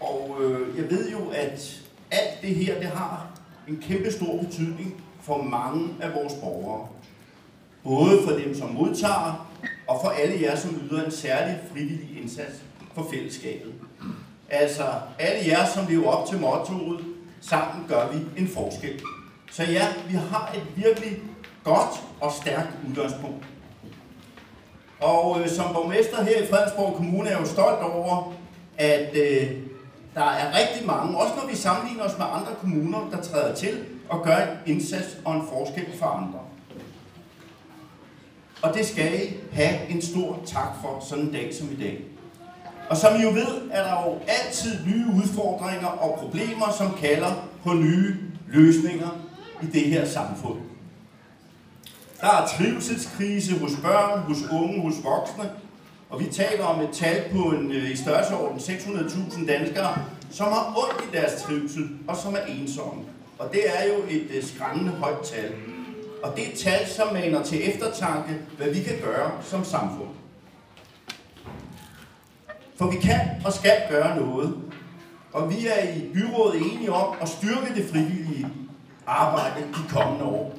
Og jeg ved jo, at alt det her, det har en kæmpe stor betydning for mange af vores borgere. Både for dem, som modtager, og for alle jer, som yder en særlig frivillig indsats for fællesskabet. Altså alle jer, som lever op til mottoet, sammen gør vi en forskel. Så ja, vi har et virkelig godt og stærkt udgangspunkt. Og som borgmester her i Fredensborg Kommune er jeg jo stolt over, at der er rigtig mange, også når vi sammenligner os med andre kommuner, der træder til og gør en indsats og en forskel for andre. Og det skal I have en stor tak for sådan en dag som i dag. Og som I jo ved, er der jo altid nye udfordringer og problemer, som kalder på nye løsninger i det her samfund. Der er trivselskrise hos børn, hos unge, hos voksne. Og vi taler om et tal på i størrelsesorden 600.000 danskere, som har ondt i deres trivsel og som er ensomme. Og det er jo et skræmmende højt tal. Og det er et tal, som maner til eftertanke, hvad vi kan gøre som samfund. For vi kan og skal gøre noget. Og vi er i byrådet enige om at styrke det frivillige arbejde de kommende år.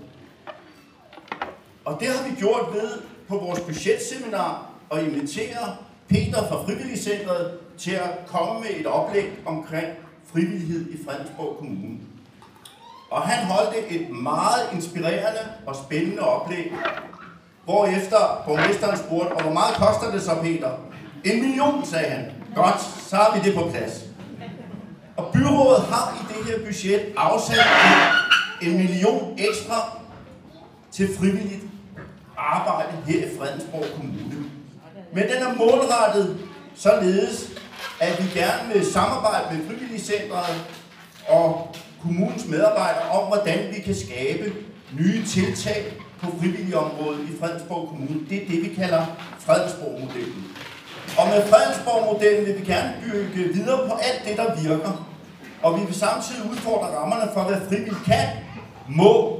Og det har vi gjort ved på vores budgetseminar og inviterer Peter fra Frivilligcentret til at komme med et oplæg omkring frivillighed i Fredensborg Kommune. Og han holdte et meget inspirerende og spændende oplæg, hvorefter borgmesteren spurgte, og hvor meget koster det så, Peter? 1 million, sagde han. Godt, så har vi det på plads. Og byrådet har i det her budget afsat 1 million ekstra til frivilligt arbejde her i Fredensborg Kommune. Men den er målrettet således, at vi gerne vil samarbejde med Frivilligcentret og kommunens medarbejdere om, hvordan vi kan skabe nye tiltag på frivilligområdet i Fredensborg Kommune. Det er det, vi kalder Fredensborg-modellen. Og med Fredensborg-modellen vil vi gerne bygge videre på alt det, der virker. Og vi vil samtidig udfordre rammerne for, hvad frivillige kan, må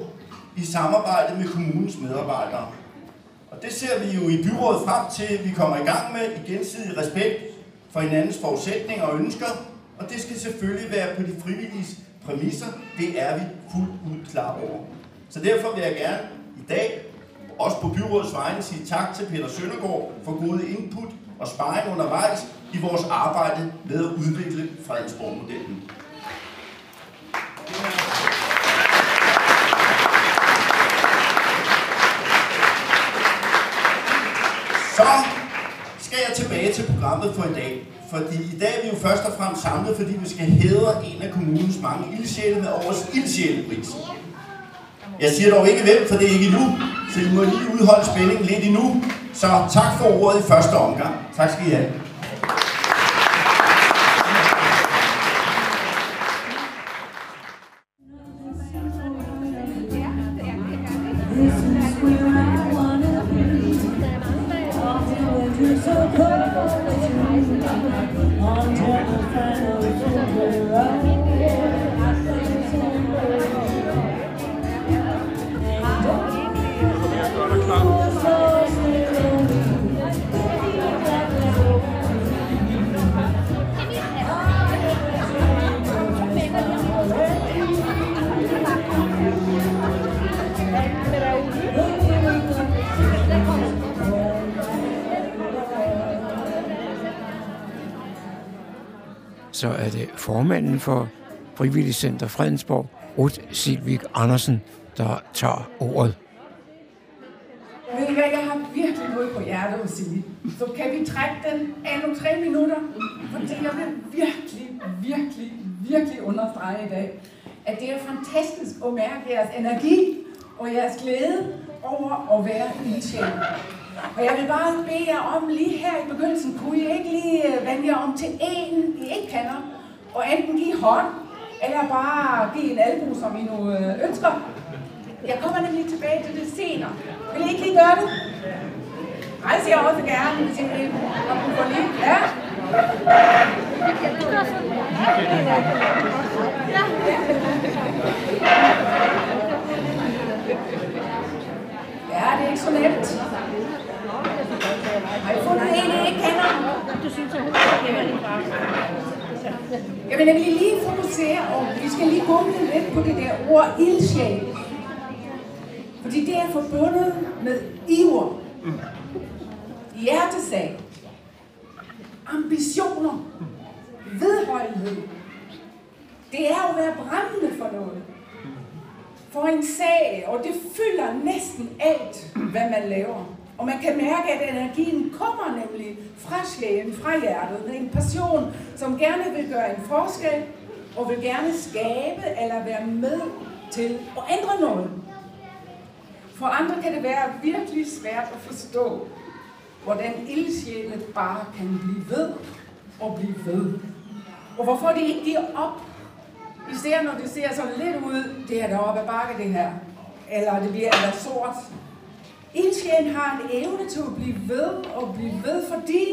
i samarbejde med kommunens medarbejdere. Og det ser vi jo i byrådet frem til, at vi kommer i gang med i gensidig respekt for hinandens forudsætninger og ønsker. Og det skal selvfølgelig være på de frivilliges præmisser. Det er vi fuldt ud klar over. Så derfor vil jeg gerne i dag, også på byrådets vegne, sige tak til Peter Søndergaard for gode input og sparring undervejs i vores arbejde med at udvikle Fredensborg-modellen. Så skal jeg tilbage til programmet for i dag. Fordi i dag er vi jo først og fremmest samlet, fordi vi skal hædre en af kommunens mange ildsjæle med årets ildsjælepris. Jeg siger dog ikke hvem, for det er ikke endnu, så I må lige udholde spændingen lidt endnu. Så tak for ordet i første omgang. Tak skal I have. Så er det formanden for Frivilligcenter Fredensborg, Ruth Cilvik Andersen, der tager ordet. Ved I hvad, jeg har virkelig noget på hjertet at sige. Så kan vi trække den af nu 3 minutter? Fordi jeg vil virkelig understrege i dag, at det er fantastisk at mærke jeres energi og jeres glæde over at være ildsjæl. Og jeg vil bare bede jer om lige her i begyndelsen, kunne I ikke lige vende jer om til en, I ikke kender, og enten give hånd, eller bare give en albu, som I nu ønsker. Jeg kommer nemlig tilbage til det senere. Vil I ikke lige gøre det? Rejse jer også gerne, hvis I vil. Og kunne få lige. Ja. Ja, det er ikke så nemt. Har I fundet en, I ikke kender? Jamen, jeg vil lige fokusere, og vi skal lige gumle lidt på det der ord ildsjæl. Fordi det er forbundet med iver, hjertesag, ambitioner, vedholdenhed. Det er jo at være brændende for noget. For en sag, og det fylder næsten alt, hvad man laver. Og man kan mærke, at energien kommer nemlig fra sjælen, fra hjertet. Det er en passion, som gerne vil gøre en forskel, og vil gerne skabe eller være med til at ændre noget. For andre kan det være virkelig svært at forstå, hvordan ildsjælen bare kan blive ved og blive ved. Og hvorfor de ikke giver op. Især når det ser så lidt ud, det er deroppe ad bakke det her, eller det bliver eller sort. Ildsjælen har en evne til at blive ved og blive ved, fordi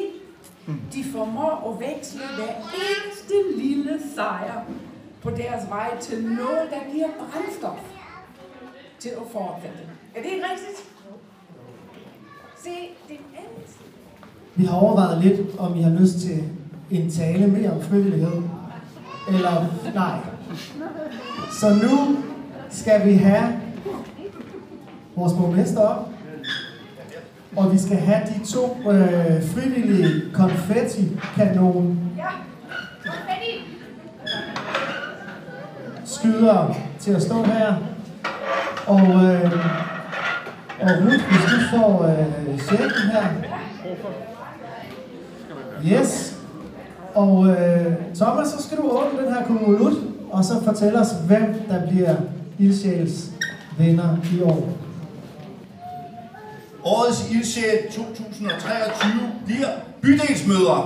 de formår at veksle hver eneste lille sejr på deres vej til noget, der giver brændstof til at fortsætte. Er det ikke rigtigt? Se, det er andet. Vi har overvejet lidt, om I har lyst til en tale mere om frivillighed. Eller nej. Så nu skal vi have vores borgmester op, og vi skal have de 2 frivillige konfetti-kanonen skyder til at stå her, og Ruth, hvis du får shaken her. Yes. Og Thomas, så skal du åbne den her konvolut, og så fortælle os, hvem der bliver ildsjæls vinder i år. Årets ildsjæl 2023 bliver Bydelsmødrene.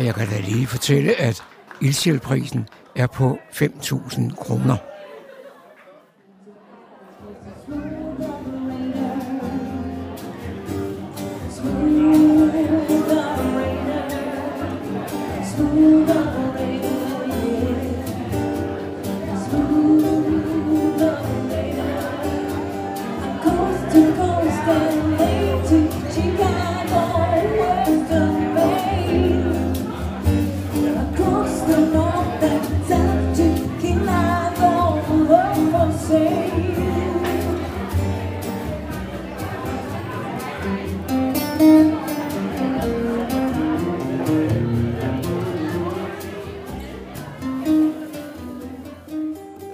Og jeg kan da lige fortælle, at ildsjælprisen er på 5.000 kroner.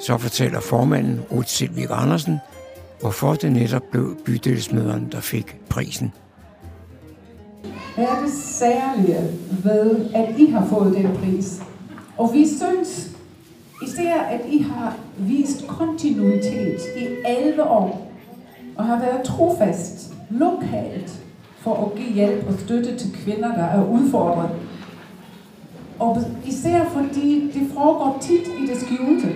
Så fortæller formanden Ruth Cilvik Andersen, hvorfor det netop blev Bydelsmødrene, der fik prisen. Hvad er det særlige ved, at I har fået den pris? Og vi synes især, at I har vist kontinuitet i 11 år og har været trofast lokalt for at give hjælp og støtte til kvinder, der er udfordret. Og især fordi det foregår tit i det skjulte.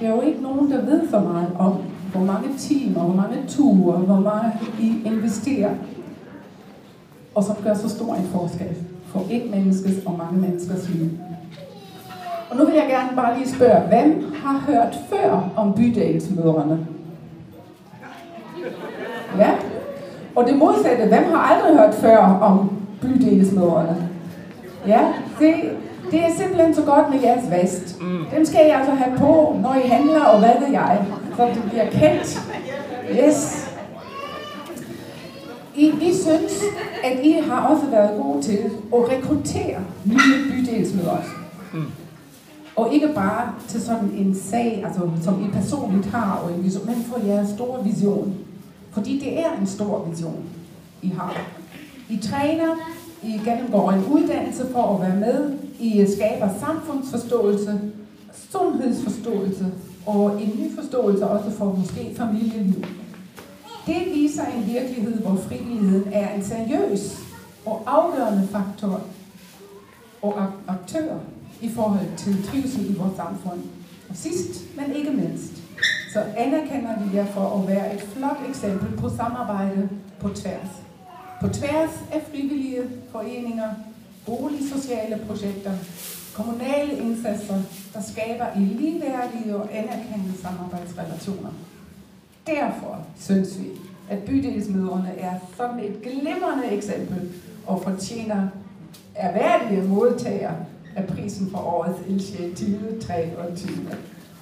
Der er jo ikke nogen, der ved for meget om, hvor mange timer, hvor mange ture, hvor meget I investerer, og som gør så stor en forskel for et menneskes og mange menneskers liv. Og nu vil jeg gerne bare lige spørge, hvem har hørt før om Bydelsmødrene? Ja, og det modsatte, hvem har aldrig hørt før om Bydelsmødrene? Ja, det er simpelthen så godt med jeres vest. Dem skal I altså have på, når I handler, og hvad ved jeg, så det bliver kendt. Yes. Vi synes, at I har også været gode til at rekruttere nye bydelsmøder. Og ikke bare til sådan en sag, altså, som I personligt har, og en vision, men for jeres store vision. Fordi det er en stor vision, I har. I træner, I gennemgår en uddannelse for at være med. I skaber samfundsforståelse, sundhedsforståelse og en ny forståelse også for måske familieliv. Det viser en virkelighed, hvor frivilligheden er en seriøs og afgørende faktor og aktør i forhold til trivsel i vores samfund. Og sidst, men ikke mindst, så anerkender vi jer for at være et flot eksempel på samarbejde på tværs. På tværs af frivillige foreninger, boligsociale projekter, kommunale indsatser, der skaber i ligeværdige og anerkendte samarbejdsrelationer. Derfor synes vi, at Bydelsmødrene er sådan et glimrende eksempel og fortjener erhverdige modtagere af prisen for årets ildsjæl 2023.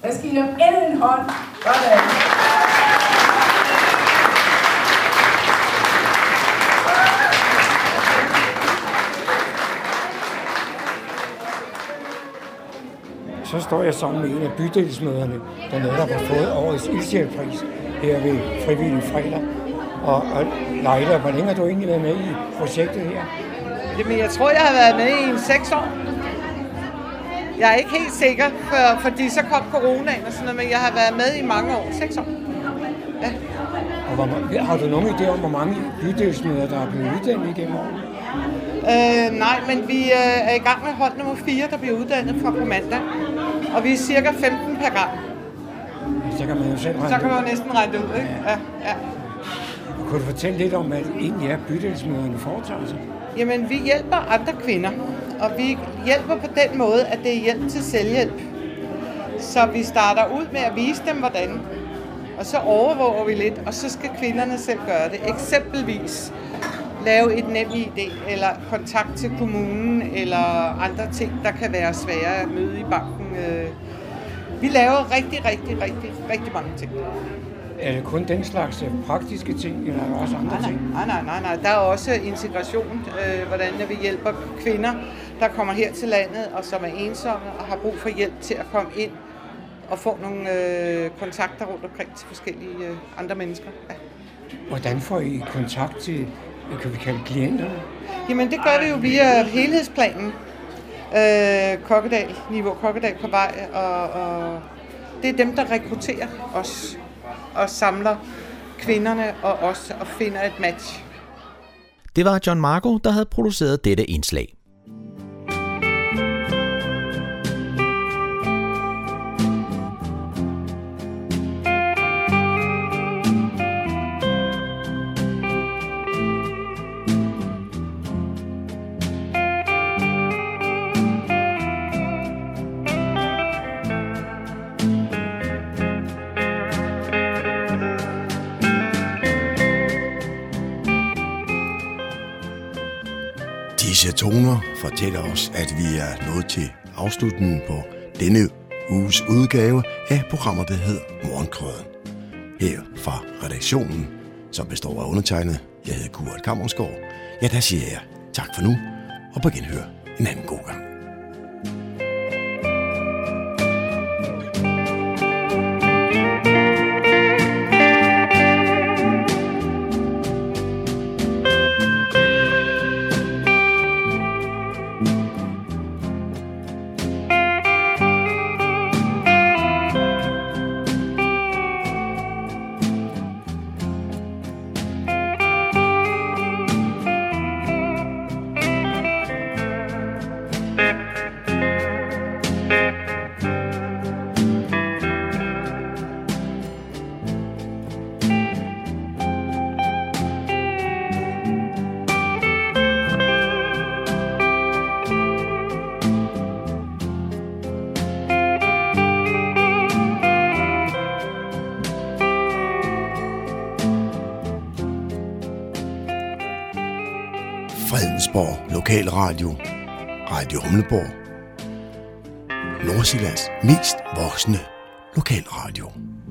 Der skal I have endnu en hånd. Godt. Så står jeg sammen med en af bydelsmøderne, der netop har fået årets ildsjælpris her ved Frivillig Fredag. Og Leila, hvor længe har du egentlig været med i projektet her? Jamen, jeg tror, jeg har været med i 6 år. Jeg er ikke helt sikker, fordi så kom coronaen og sådan noget, men jeg har været med i mange år. 6 år. Ja. Og har du nogen idé om, hvor mange bydelsmøder, der er blevet uddannet igennem året? Nej, men vi er i gang med hold nummer 4, der bliver uddannet fra på mandag. Og vi er cirka 15 per gang. Så kan man jo selv regne ud. Så kan man jo næsten regne ud, ikke? Ja. Ja. Kunne du fortælle lidt om, hvad egentlig er Bydelsmødrene foretager sig? Jamen, vi hjælper andre kvinder. Og vi hjælper på den måde, at det er hjælp til selvhjælp. Så vi starter ud med at vise dem, hvordan. Og så overvåger vi lidt, og så skal kvinderne selv gøre det. Eksempelvis lave et NemID, eller kontakt til kommunen, eller andre ting, der kan være svære at møde i banken. Vi laver rigtig mange ting. Er det kun den slags praktiske ting, eller er der også andre ting? Nej. Der er også integration, hvordan vi hjælper kvinder, der kommer her til landet, og som er ensomme, og har brug for hjælp til at komme ind og få nogle kontakter rundt omkring til forskellige andre mennesker. Ja. Hvordan får I kontakt til, kan vi kalde klienterne? Jamen det gør vi jo via helhedsplanen. Kokkedal, Nivågårds Kokkedal på vej, og det er dem, der rekrutterer os og samler kvinderne og os og finder et match. Det var John Macko, der havde produceret dette indslag. Disse toner fortæller os, at vi er nået til afslutningen på denne uges udgave af programmet, der hedder Morgenkrydderen. Her fra redaktionen, som består af undertegnet, jeg hedder Kurt Kammersgaard. Ja, der siger jeg tak for nu, og på genhør en anden god gang. Fredensborg Lokalradio, Radio Humleborg, Nordsjællands mest voksne lokalradio.